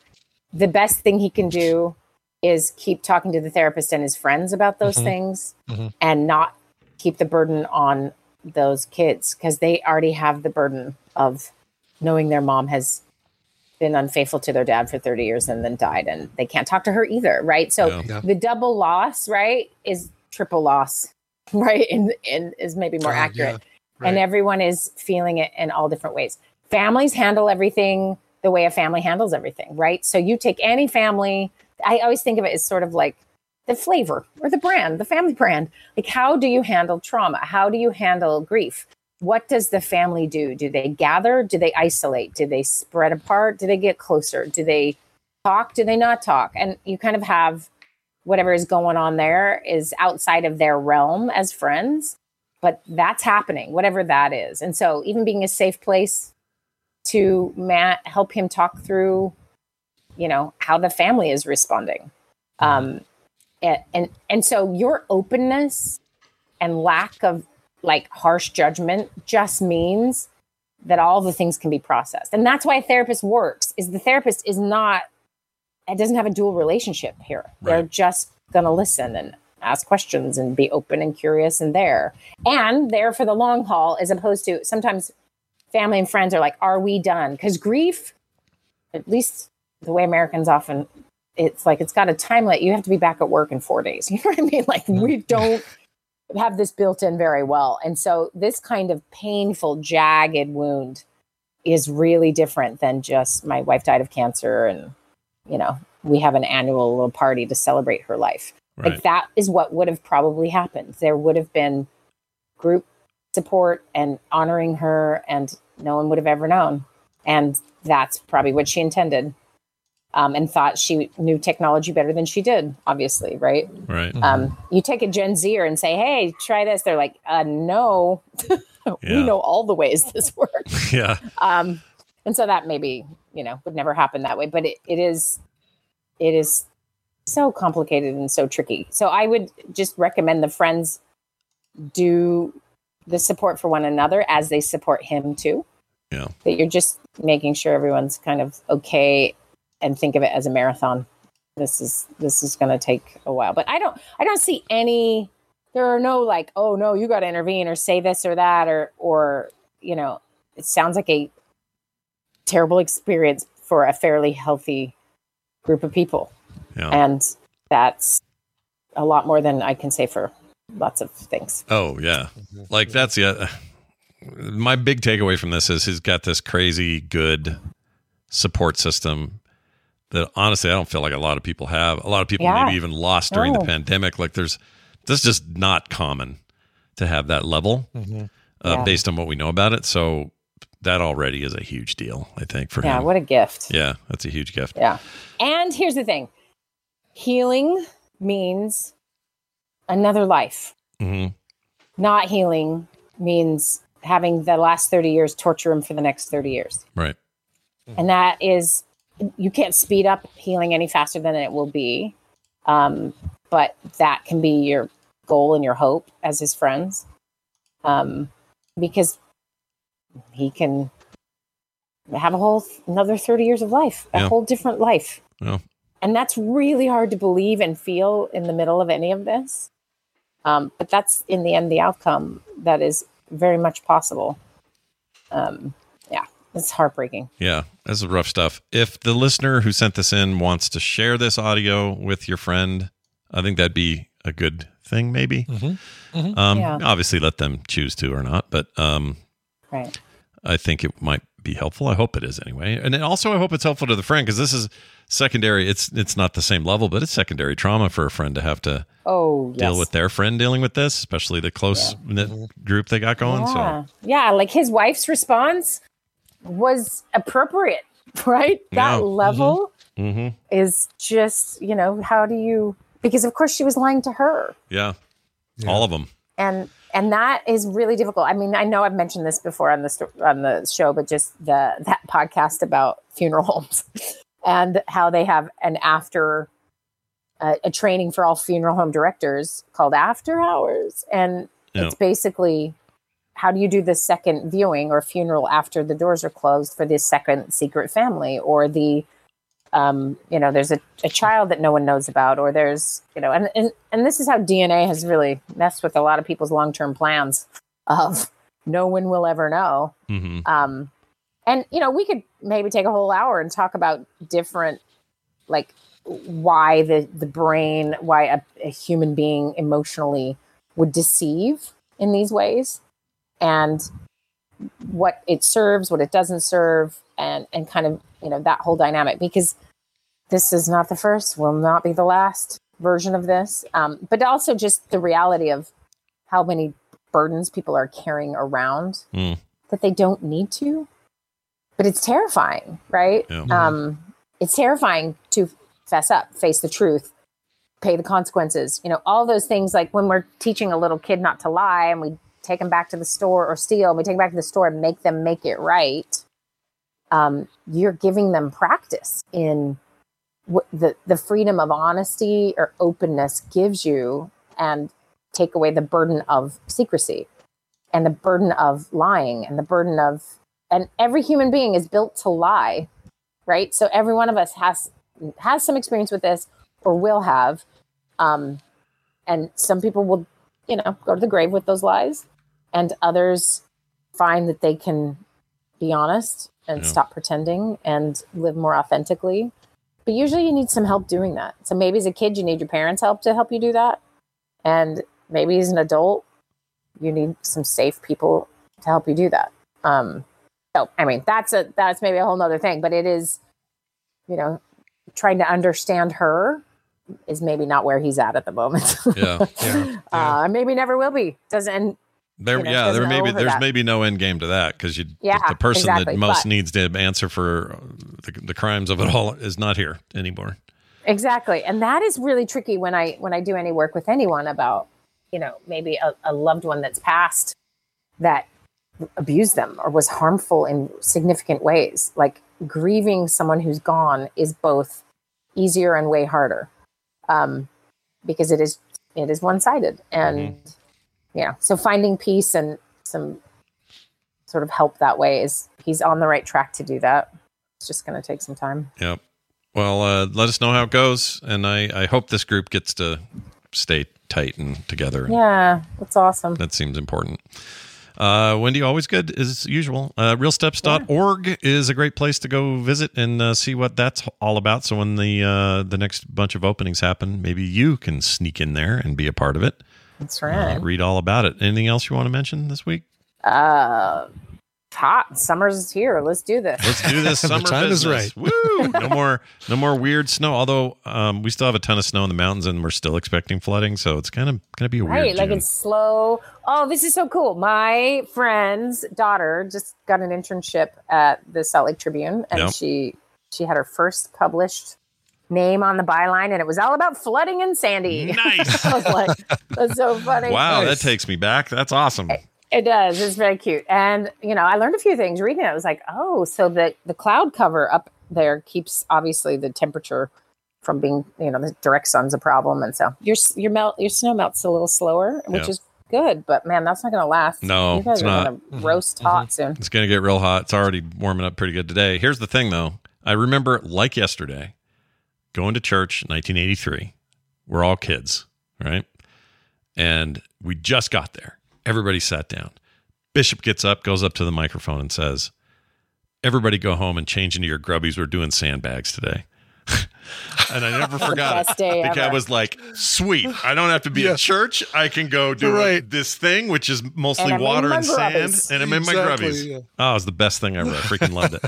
The best thing he can do is keep talking to the therapist and his friends about those things and not keep the burden on those kids, because they already have the burden of knowing their mom has been unfaithful to their dad for 30 years and then died, and they can't talk to her either. Right. So the double loss, right, is triple loss. Right. And is maybe more accurate. Yeah. Right. And everyone is feeling it in all different ways. Families handle everything the way a family handles everything. Right. So you take any family. I always think of it as sort of like the flavor or the brand, the family brand. Like, how do you handle trauma? How do you handle grief? What does the family do? Do they gather? Do they isolate? Do they spread apart? Do they get closer? Do they talk? Do they not talk? And you kind of have whatever is going on there is outside of their realm as friends, but that's happening, whatever that is. And so even being a safe place to Matt, help him talk through, you know, how the family is responding. And so your openness and lack of like harsh judgment just means that all the things can be processed. And that's why a therapist works, is the therapist is not, it doesn't have a dual relationship here. Right. They're just going to listen and ask questions and be open and curious and there. And there for the long haul, as opposed to sometimes family and friends are like, are we done? Because grief, at least the way Americans often, it's like, it's got a time limit. You have to be back at work in 4 days. You know what I mean? Like we don't have this built in very well. And so this kind of painful, jagged wound is really different than just my wife died of cancer and, you know, we have an annual little party to celebrate her life. Right. Like that is what would have probably happened. There would have been group support and honoring her, and no one would have ever known. And that's probably what she intended. And thought she knew technology better than she did, obviously, right? Right. You take a Gen Zer and say, hey, try this. They're like, no, we know all the ways this works. Yeah. And so that maybe, you know, would never happen that way. But it is so complicated and so tricky. So I would just recommend the friends do the support for one another as they support him too. Yeah. That you're just making sure everyone's kind of okay. And think of it as a marathon. This is going to take a while, but I don't see any, there are no like, oh no, you got to intervene or say this or that, or, you know, it sounds like a terrible experience for a fairly healthy group of people. Yeah. And that's a lot more than I can say for lots of things. Oh yeah. Like that's, yeah. My big takeaway from this is he's got this crazy good support system that honestly, I don't feel like a lot of people have. A lot of people maybe even lost during the pandemic. Like this is just not common to have that level based on what we know about it. So that already is a huge deal, I think, for him. Yeah, what a gift. Yeah, that's a huge gift. Yeah. And here's the thing. Healing means another life. Mm-hmm. Not healing means having the last 30 years torture him for the next 30 years. Right. Mm-hmm. And that is... you can't speed up healing any faster than it will be. But that can be your goal and your hope as his friends. Because he can have a whole another 30 years of life, a whole different life. Yeah. And that's really hard to believe and feel in the middle of any of this. But that's in the end, the outcome that is very much possible. It's heartbreaking. Yeah, that's rough stuff. If the listener who sent this in wants to share this audio with your friend, I think that'd be a good thing, maybe. Mm-hmm. Mm-hmm. Obviously, let them choose to or not, but right. I think it might be helpful. I hope it is anyway. And also, I hope it's helpful to the friend, because this is secondary. It's not the same level, but it's secondary trauma for a friend to have to deal with their friend dealing with this, especially the close-knit group they got going. Yeah. So. Yeah, like his wife's response was appropriate, right? That level is just, you know, how do you, because of course she was lying to her. Yeah. All of them. And that is really difficult. I mean, I know I've mentioned this before on the show, but just that podcast about funeral homes and how they have an after a training for all funeral home directors called After Hours. And it's basically, how do you do the second viewing or funeral after the doors are closed for this second secret family, or the, you know, there's a child that no one knows about, or there's, you know, and this is how DNA has really messed with a lot of people's long-term plans of no one will ever know. Mm-hmm. And, you know, we could maybe take a whole hour and talk about different, like why the brain, why a human being emotionally would deceive in these ways. And what it serves, what it doesn't serve, and kind of, you know, that whole dynamic, because this is not the first, will not be the last version of this. But also just the reality of how many burdens people are carrying around that they don't need to, but it's terrifying, right? Yeah. It's terrifying to fess up, face the truth, pay the consequences. You know, all those things, like when we're teaching a little kid not to lie and we take them back to the store or steal, and we take them back to the store and make them make it right. You're giving them practice in the freedom of honesty or openness gives you, and take away the burden of secrecy and the burden of lying and the burden of, and every human being is built to lie, right? So every one of us has some experience with this, or will have. And some people will, you know, go to the grave with those lies, and others find that they can be honest and stop pretending and live more authentically. But usually you need some help doing that. So maybe as a kid, you need your parents' help to help you do that. And maybe as an adult, you need some safe people to help you do that. So, I mean, that's maybe a whole nother thing, but it is, you know, trying to understand her is maybe not where he's at the moment. Maybe never will be. Doesn't there? You know, yeah. There maybe there's that. Maybe no end game to that, because the person that most needs to answer for the crimes of it all is not here anymore. Exactly, and that is really tricky when I do any work with anyone about, you know, maybe a loved one that's passed that abused them or was harmful in significant ways. Like, grieving someone who's gone is both easier and way harder. Because it is one-sided, and so finding peace and some sort of help that way is, he's on the right track to do that. It's just going to take some time. Yep. Well, let us know how it goes. And I hope this group gets to stay tight and together. Yeah. That's awesome. That seems important. Wendy, always good as usual. Realsteps.org is a great place to go visit and see what that's all about. So when the next bunch of openings happen, maybe you can sneak in there and be a part of it. That's right. Read all about it. Anything else you want to mention this week? Hot summer's here. Let's do this. Summer time is right. Woo! No more weird snow. Although we still have a ton of snow in the mountains, and we're still expecting flooding. So it's kind of going to be weird. Right, like June. It's slow. Oh, this is so cool. My friend's daughter just got an internship at the Salt Lake Tribune, and she had her first published name on the byline, and it was all about flooding and Sandy. Nice. I was like, that's so funny. Wow, that takes me back. That's awesome. It does. It's very cute. And, you know, I learned a few things reading it. I was like, oh, so the cloud cover up there keeps, obviously, the temperature from being, you know, the direct sun's a problem. And so your snow melts a little slower, which is good. But, man, that's not going to last. No, you guys are going to roast hot soon. It's going to get real hot. It's already warming up pretty good today. Here's the thing, though. I remember, like yesterday, going to church in 1983. We're all kids, right? And we just got there. Everybody sat down. Bishop gets up, goes up to the microphone and says, "Everybody go home and change into your grubbies. We're doing sandbags today." And I never forgot it. I think I was like, sweet. I don't have to be in church. I can go do this thing, which is mostly water and sand. And I'm in my grubbies. Yeah. Oh, it was the best thing ever. I freaking loved it.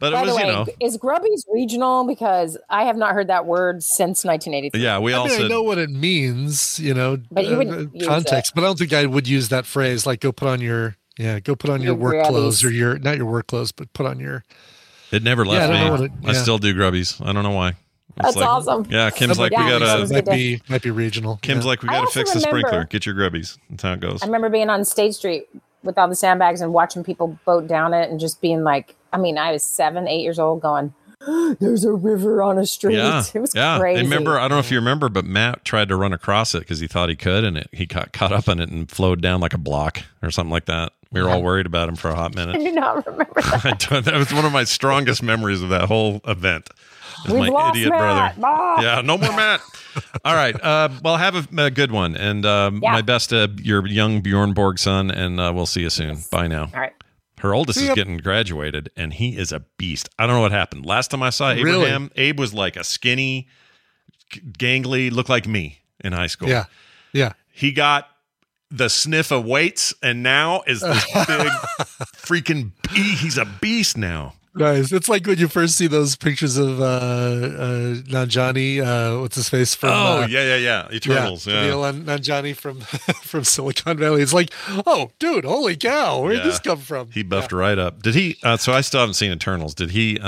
But by it was, the way, you know, is grubbies regional? Because I have not heard that word since 1983. Yeah, I know what it means, you know, but you wouldn't context. But I don't think I would use that phrase. Like, go put on your work grubbies. Clothes, or your, not your work clothes, but put on your. It never left me. I still do grubbies. I don't know why. That's like, awesome. Yeah, Kim's like, we gotta. Might be regional. Kim's like, we gotta fix the sprinkler. Get your grubbies. That's how it goes. I remember being on State Street with all the sandbags and watching people boat down it and just being like, I mean, I was 7-8 years old going, there's a river on a street. Yeah, it was crazy. I don't know if you remember, but Matt tried to run across it because he thought he could, and he got caught up in it and flowed down like a block or something like that. We were all worried about him for a hot minute. I do not remember that. That was one of my strongest memories of that whole event. We've my idiot Matt. Brother. Mom. Yeah, no more Matt. All right. Well, have a good one. And my best to your young Bjorn Borg son, and we'll see you soon. Bye now. All right. Her oldest is getting graduated, and he is a beast. I don't know what happened. Last time I saw Abraham, Abe was like a skinny, gangly, looked like me in high school. Yeah, yeah. He got the sniff of weights, and now is this big freaking beast. He's a beast now. Nice. It's like when you first see those pictures of Nanjiani, what's his face from? Oh, yeah, Eternals. Yeah, Nanjiani from Silicon Valley. It's like, oh, dude, holy cow, where did this come from? He buffed right up. Did he? So I still haven't seen Eternals. Did he?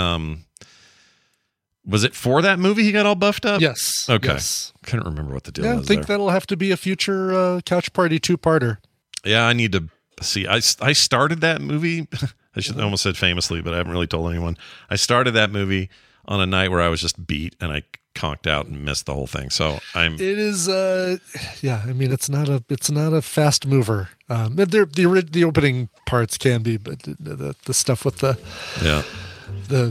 Was it for that movie he got all buffed up? Yes. Okay. Yes. can't remember what the deal is. I think that'll have to be a future Couch Party two-parter. Yeah, I need to see. I started that movie. I almost said famously, but I haven't really told anyone. I started that movie on a night where I was just beat and I conked out and missed the whole thing. It's not a fast mover. The opening parts can be, but the stuff with the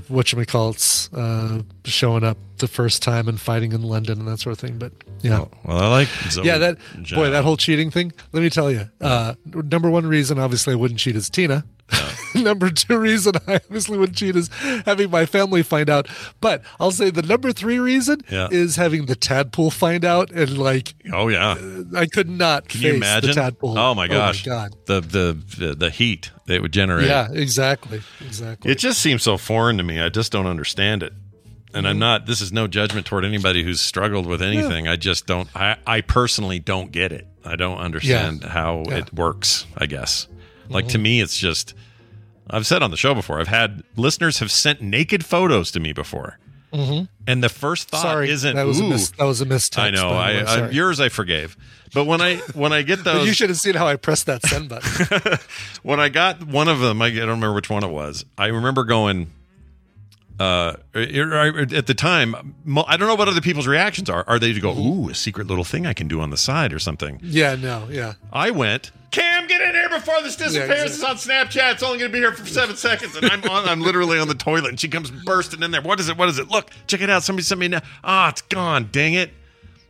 whatchamacallits showing up the first time and fighting in London and that sort of thing. But yeah. Well, I like Zoe. Yeah, that whole cheating thing. Let me tell you, number one reason obviously I wouldn't cheat is Tina. Yeah. Number two reason I obviously wouldn't cheat is having my family find out. But I'll say the number three reason is having the tadpole find out and I could not. Can you imagine the tadpole? Oh my gosh! Oh my God. The heat it would generate. Yeah, exactly. It just seems so foreign to me. I just don't understand it. And this is no judgment toward anybody who's struggled with anything. Yeah. I just don't. I personally don't get it. I don't understand how it works, I guess. Like, to me, it's just, I've said on the show before, I've had listeners have sent naked photos to me before. Mm-hmm. And the first thought isn't, that was a mistake. I know. Yours I forgave. But when I get those. You should have seen how I pressed that send button. When I got one of them, I don't remember which one it was. I remember going, at the time, I don't know what other people's reactions are. Are they to go, ooh, a secret little thing I can do on the side or something? Yeah, no, yeah. I went, Cam, get in here before this disappears. It's on Snapchat. It's only going to be here for 7 seconds, and I'm literally on the toilet, and she comes bursting in there. What is it? Look, check it out. Somebody sent me now. Ah, it's gone. Dang it.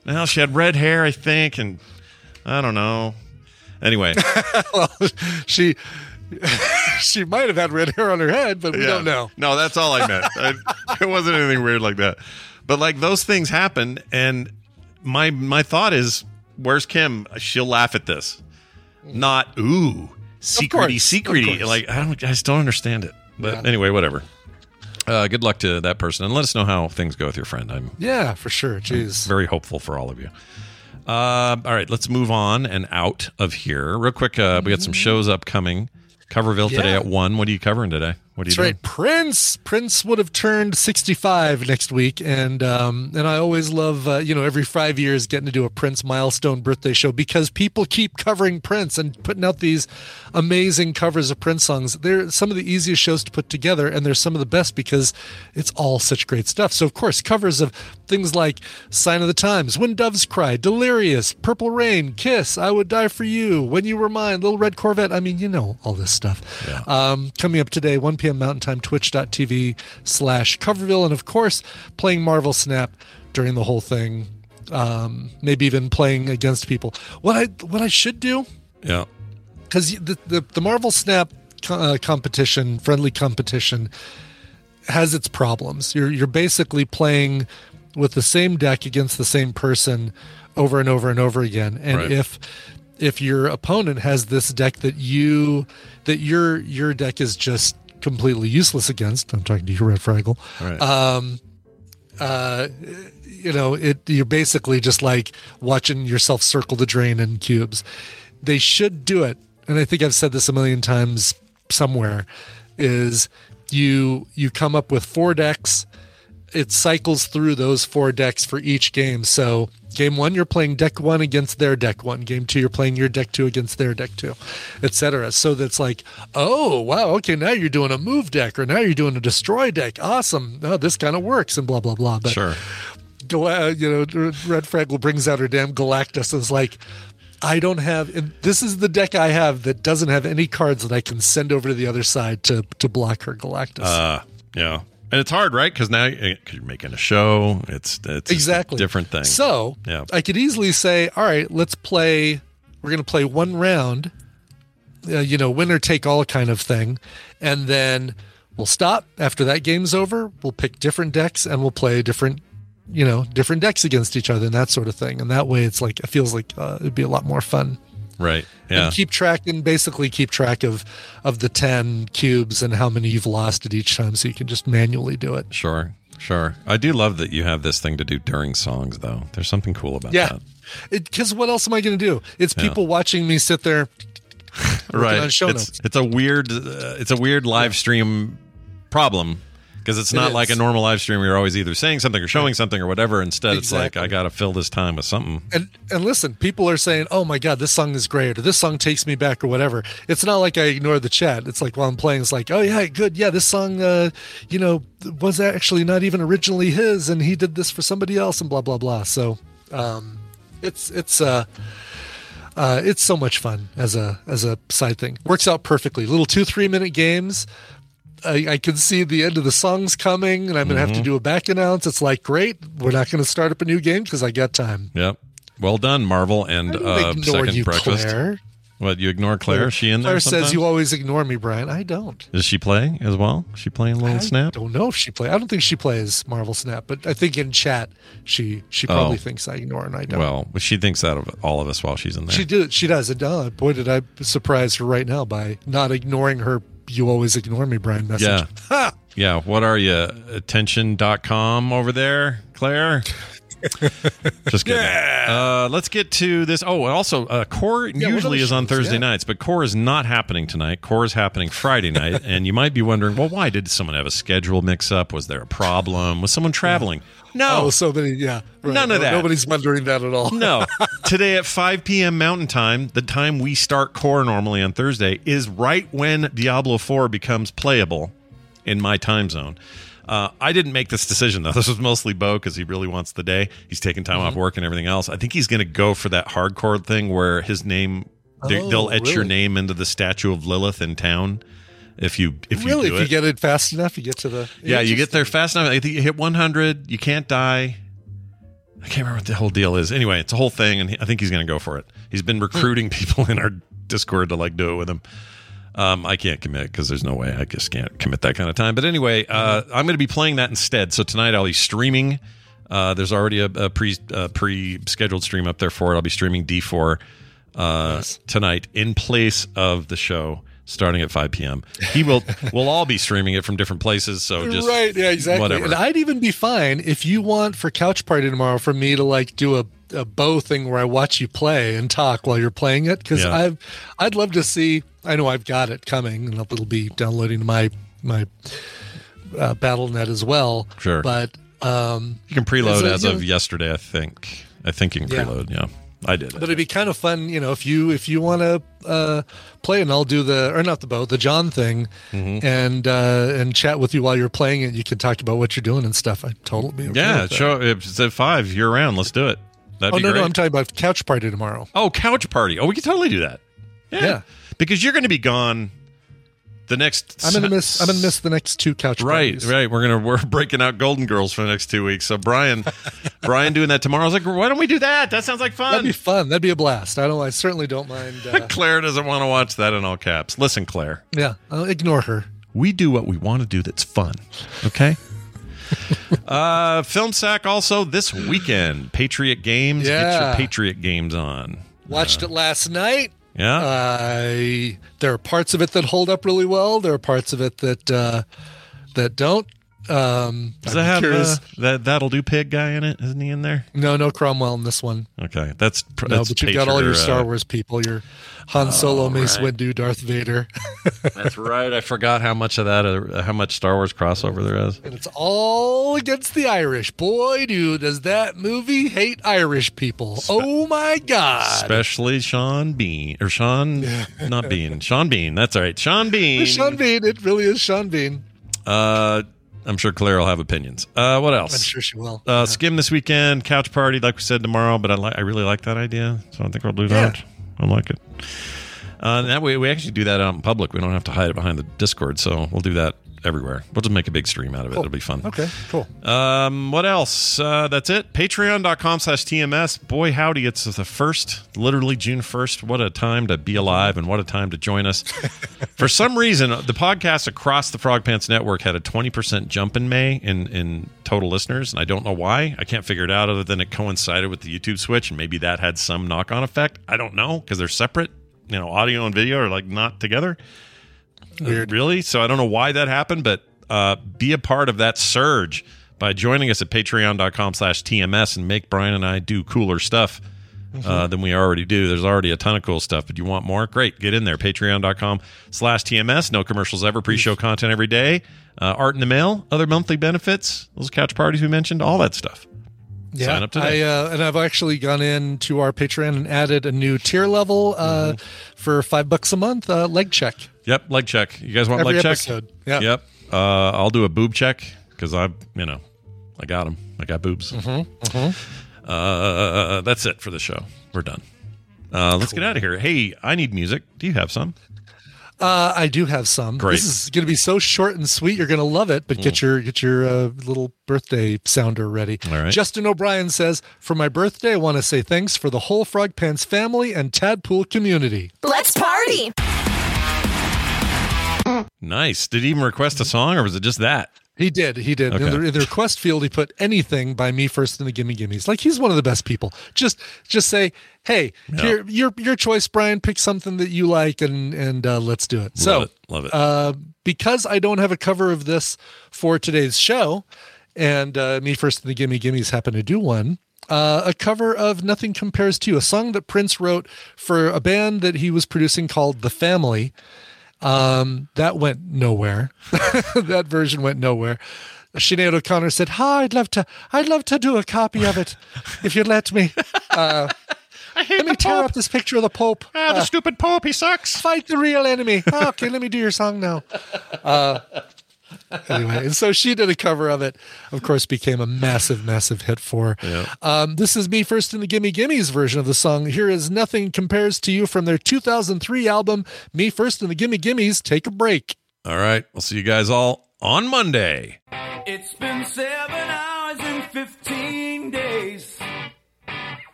Well, she had red hair, I think, and I don't know. Anyway. Well, she might have had red hair on her head, but we don't know. No, that's all I meant. It wasn't anything weird like that. But like those things happen, and my thought is, where's Kim? She'll laugh at this. Not ooh, secrety. Like I just don't understand it. But anyway, whatever. Good luck to that person, and let us know how things go with your friend. Yeah, for sure. Jeez, I'm very hopeful for all of you. All right, let's move on and out of here real quick. We got some shows upcoming. Coverville today at 1:00. What are you covering today? That's right. Prince would have turned 65 next week, and I always love every 5 years getting to do a Prince milestone birthday show because people keep covering Prince and putting out these amazing covers of Prince songs. They're some of the easiest shows to put together, and they're some of the best because it's all such great stuff. So of course, covers of things like "Sign of the Times," "When Doves Cry," "Delirious," "Purple Rain," "Kiss," "I Would Die for You," "When You Were Mine," "Little Red Corvette." I mean, all this stuff. Yeah. Coming up today, 1 p.m. Mountain Time, twitch.tv/Coverville, and of course playing Marvel Snap during the whole thing, maybe even playing against people. What I should do, because the Marvel Snap friendly competition has its problems. You're basically playing with the same deck against the same person over and over and over again, and right. if your opponent has this deck that your deck is just completely useless against. I'm talking to you, Red Fraggle. Right. You're basically just like watching yourself circle the drain in cubes. They should do it, and I think I've said this a million times somewhere, is you come up with 4 decks. It cycles through those 4 decks for each game. So game 1, you're playing deck 1 against their deck 1. Game 2, you're playing your deck 2 against their deck 2, etc. So that's like, oh, wow, okay, now you're doing a move deck, or now you're doing a destroy deck. Awesome. Oh, this kind of works, and blah, blah, blah. But sure. Red Fraggle brings out her damn Galactus and is like, I don't have, and this is the deck I have that doesn't have any cards that I can send over to the other side to block her Galactus. Yeah. And it's hard, right? Because now you're making a show. It's exactly a different thing. So I could easily say, all right, let's play. We're going to play one round, winner take all kind of thing. And then we'll stop after that game's over. We'll pick different decks and we'll play different decks against each other and that sort of thing. And that way it's like, it feels like it'd be a lot more fun. Right. Yeah. And keep track of the 10 cubes and how many you've lost at each time, so you can just manually do it. Sure. I do love that you have this thing to do during songs, though. There's something cool about that. Yeah. Because what else am I going to do? It's people watching me sit there. Right. On show notes. It's a weird live stream problem. Because it's not like a normal live stream where you're always either saying something or showing something or whatever. Instead, it's like, I got to fill this time with something. And listen, people are saying, oh my God, this song is great, or this song takes me back, or whatever. It's not like I ignore the chat. It's like, while I'm playing, it's like, oh yeah, good. Yeah, this song, was actually not even originally his, and he did this for somebody else, and blah, blah, blah. So it's so much fun as a side thing. Works out perfectly. Little 2-3 minute games. I can see the end of the songs coming, and I'm going to have to do a back announce. It's like, great, we're not going to start up a new game because I got time. Yep. Well done, Marvel and Second you, Breakfast. Claire. What, you ignore Claire? Is she in there Claire sometimes? Says you always ignore me, Brian. I don't. Does she play as well? Is she playing Little Snap? I don't know if she plays. I don't think she plays Marvel Snap, but I think in chat she probably thinks I ignore her, and I don't. Well, she thinks that of all of us while she's in there. She does. Boy, did I surprise her right now by not ignoring her. You always ignore me, Brian. Message. Yeah. Ha! Yeah. What are you? Attention.com over there, Claire? Just kidding. Yeah. Let's get to this. Oh, and also, Core usually is on Thursday nights, but Core is not happening tonight. Core is happening Friday night. And you might be wondering, well, why did someone have a schedule mix-up? Was there a problem? Was someone traveling? No. Oh, so many, yeah. Right. None of that. Nobody's wondering that at all. No. Today at 5 p.m. Mountain Time, the time we start Core normally on Thursday, is right when Diablo 4 becomes playable in my time zone. I didn't make this decision, though. This was mostly Bo, because he really wants the day. He's taking time off work and everything else. I think he's going to go for that hardcore thing where his name, they'll etch your name into the statue of Lilith in town. If you get it fast enough, you get to the... Yeah, you get there fast enough. I think you hit 100. You can't die. I can't remember what the whole deal is. Anyway, it's a whole thing, and I think he's going to go for it. He's been recruiting people in our Discord to do it with him. I can't commit because there's no way. I just can't commit that kind of time. But anyway, I'm going to be playing that instead. So tonight I'll be streaming. There's already a pre-scheduled stream up there for it. I'll be streaming D4 tonight in place of the show, starting at 5 p.m. We'll all be streaming it from different places, so just right, yeah, exactly. Whatever. And I'd even be fine if you want for Couch Party tomorrow for me to do a Bo thing where I watch you play and talk while you're playing it, because I'd love to see. I know I've got it coming, and it'll be downloading my BattleNet as well. Sure, but you can preload as of yesterday. I think you can preload. Yeah. I did. But it'd be kind of fun, if you want to play, and I'll do the John thing, and chat with you while you're playing it. You can talk about what you're doing and stuff. I'd totally be okay with that. Show it's at 5. You're around. Let's do it. That'd be great. No, I'm talking about Couch Party tomorrow. Oh, Couch Party. Oh, we can totally do that. Yeah. Because you're going to be gone. The next, I'm gonna miss the next two Couch Parties. Right. We're breaking out Golden Girls for the next 2 weeks. So Brian doing that tomorrow. I was like, why don't we do that? That sounds like fun. That'd be fun. That'd be a blast. I certainly don't mind. Claire doesn't want to watch that in all caps. Listen, Claire. Yeah, I'll ignore her. We do what we want to do. That's fun. Okay. Film Sack also this weekend. Patriot Games. Yeah. Get your Patriot Games on. Watched it last night. Yeah, there are parts of it that hold up really well. There are parts of it that don't. Does that have that'll do pig guy in it? Isn't he in there? No Cromwell in this one. Okay, that's but you've got all your Star Wars people. Your Han Solo, Mace Windu, Darth Vader. That's right. I forgot how much Star Wars crossover there is. And it's all against the Irish. Boy, dude, does that movie hate Irish people. Oh, my God. Especially Sean Bean. Or Sean, not Bean. Sean Bean. That's all right. Sean Bean. It's Sean Bean. It really is Sean Bean. I'm sure Claire will have opinions. What else? I'm sure she will. Skim this weekend. Couch Party, like we said, tomorrow. But I really like that idea. So I think we'll do that. I like it. That way, we actually do that out in public. We don't have to hide it behind the Discord, so we'll do that everywhere. We'll just make a big stream out of it. Cool. It'll be fun. Okay, cool. What else? That's it. Patreon.com/TMS. Boy, howdy, it's the first, literally June 1st. What a time to be alive, and what a time to join us. For some reason, the podcast across the Frog Pants Network had a 20% jump in May in total listeners, and I don't know why. I can't figure it out other than it coincided with the YouTube switch, and maybe that had some knock-on effect. I don't know, because they're separate. Audio and video are not together. Weird. Really? So I don't know why that happened, but be a part of that surge by joining us at patreon.com/TMS and make Brian and I do cooler stuff than we already do. There's already a ton of cool stuff, but you want more? Great. Get in there. Patreon.com/TMS. No commercials ever. Pre-show content every day. Art in the mail. Other monthly benefits. Those couch parties we mentioned. All that stuff. Yeah, sign up today. And I've actually gone into our Patreon and added a new tier level for $5 a month. Leg check. Yep, leg check. You guys want every leg episode. Check? Yeah. Yep. I'll do a boob check because I got them. I got boobs. Mm-hmm. Mm-hmm. That's it for the show. We're done. Let's get out of here. Hey, I need music. Do you have some? I do have some. Great. This is going to be so short and sweet. You're going to love it, but get your little birthday sounder ready. All right. Justin O'Brien says, for my birthday, I want to say thanks for the whole Frog Pants family and Tadpool community. Let's party. Nice. Did he even request a song, or was it just that? He did. He did. Okay. In the request field, he put anything by me first in the Gimme Gimmes. Like, he's one of the best people. Just say, hey, here, your choice, Brian. Pick something that you like, and let's do it. Love it. Because I don't have a cover of this for today's show, and me first in the Gimme Gimmes happen to do one. A cover of Nothing Compares to You, a song that Prince wrote for a band that he was producing called The Family. That went nowhere. That version went nowhere. Sinead O'Connor said, "Hi, I'd love to do a copy of it, if you'd let me." Let me tear up this picture of the Pope. The stupid Pope, he sucks. Fight the real enemy. Okay, let me do your song now. Anyway, and so she did a cover of it. Of course, became a massive, massive hit for her. Yeah. This is me first in the Gimme Gimmes version of the song. Here is Nothing Compares to You from their 2003 album, Me First in the Gimme Gimmes. Take a break. All right. We'll see you guys all on Monday. It's been 7 hours and 15 days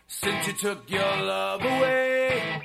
since you took your love away.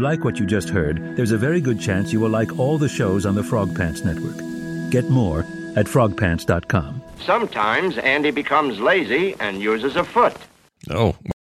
Like what you just heard, there's a very good chance you will like all the shows on the Frog Pants Network. Get more at frogpants.com. Sometimes Andy becomes lazy and uses a foot. Oh.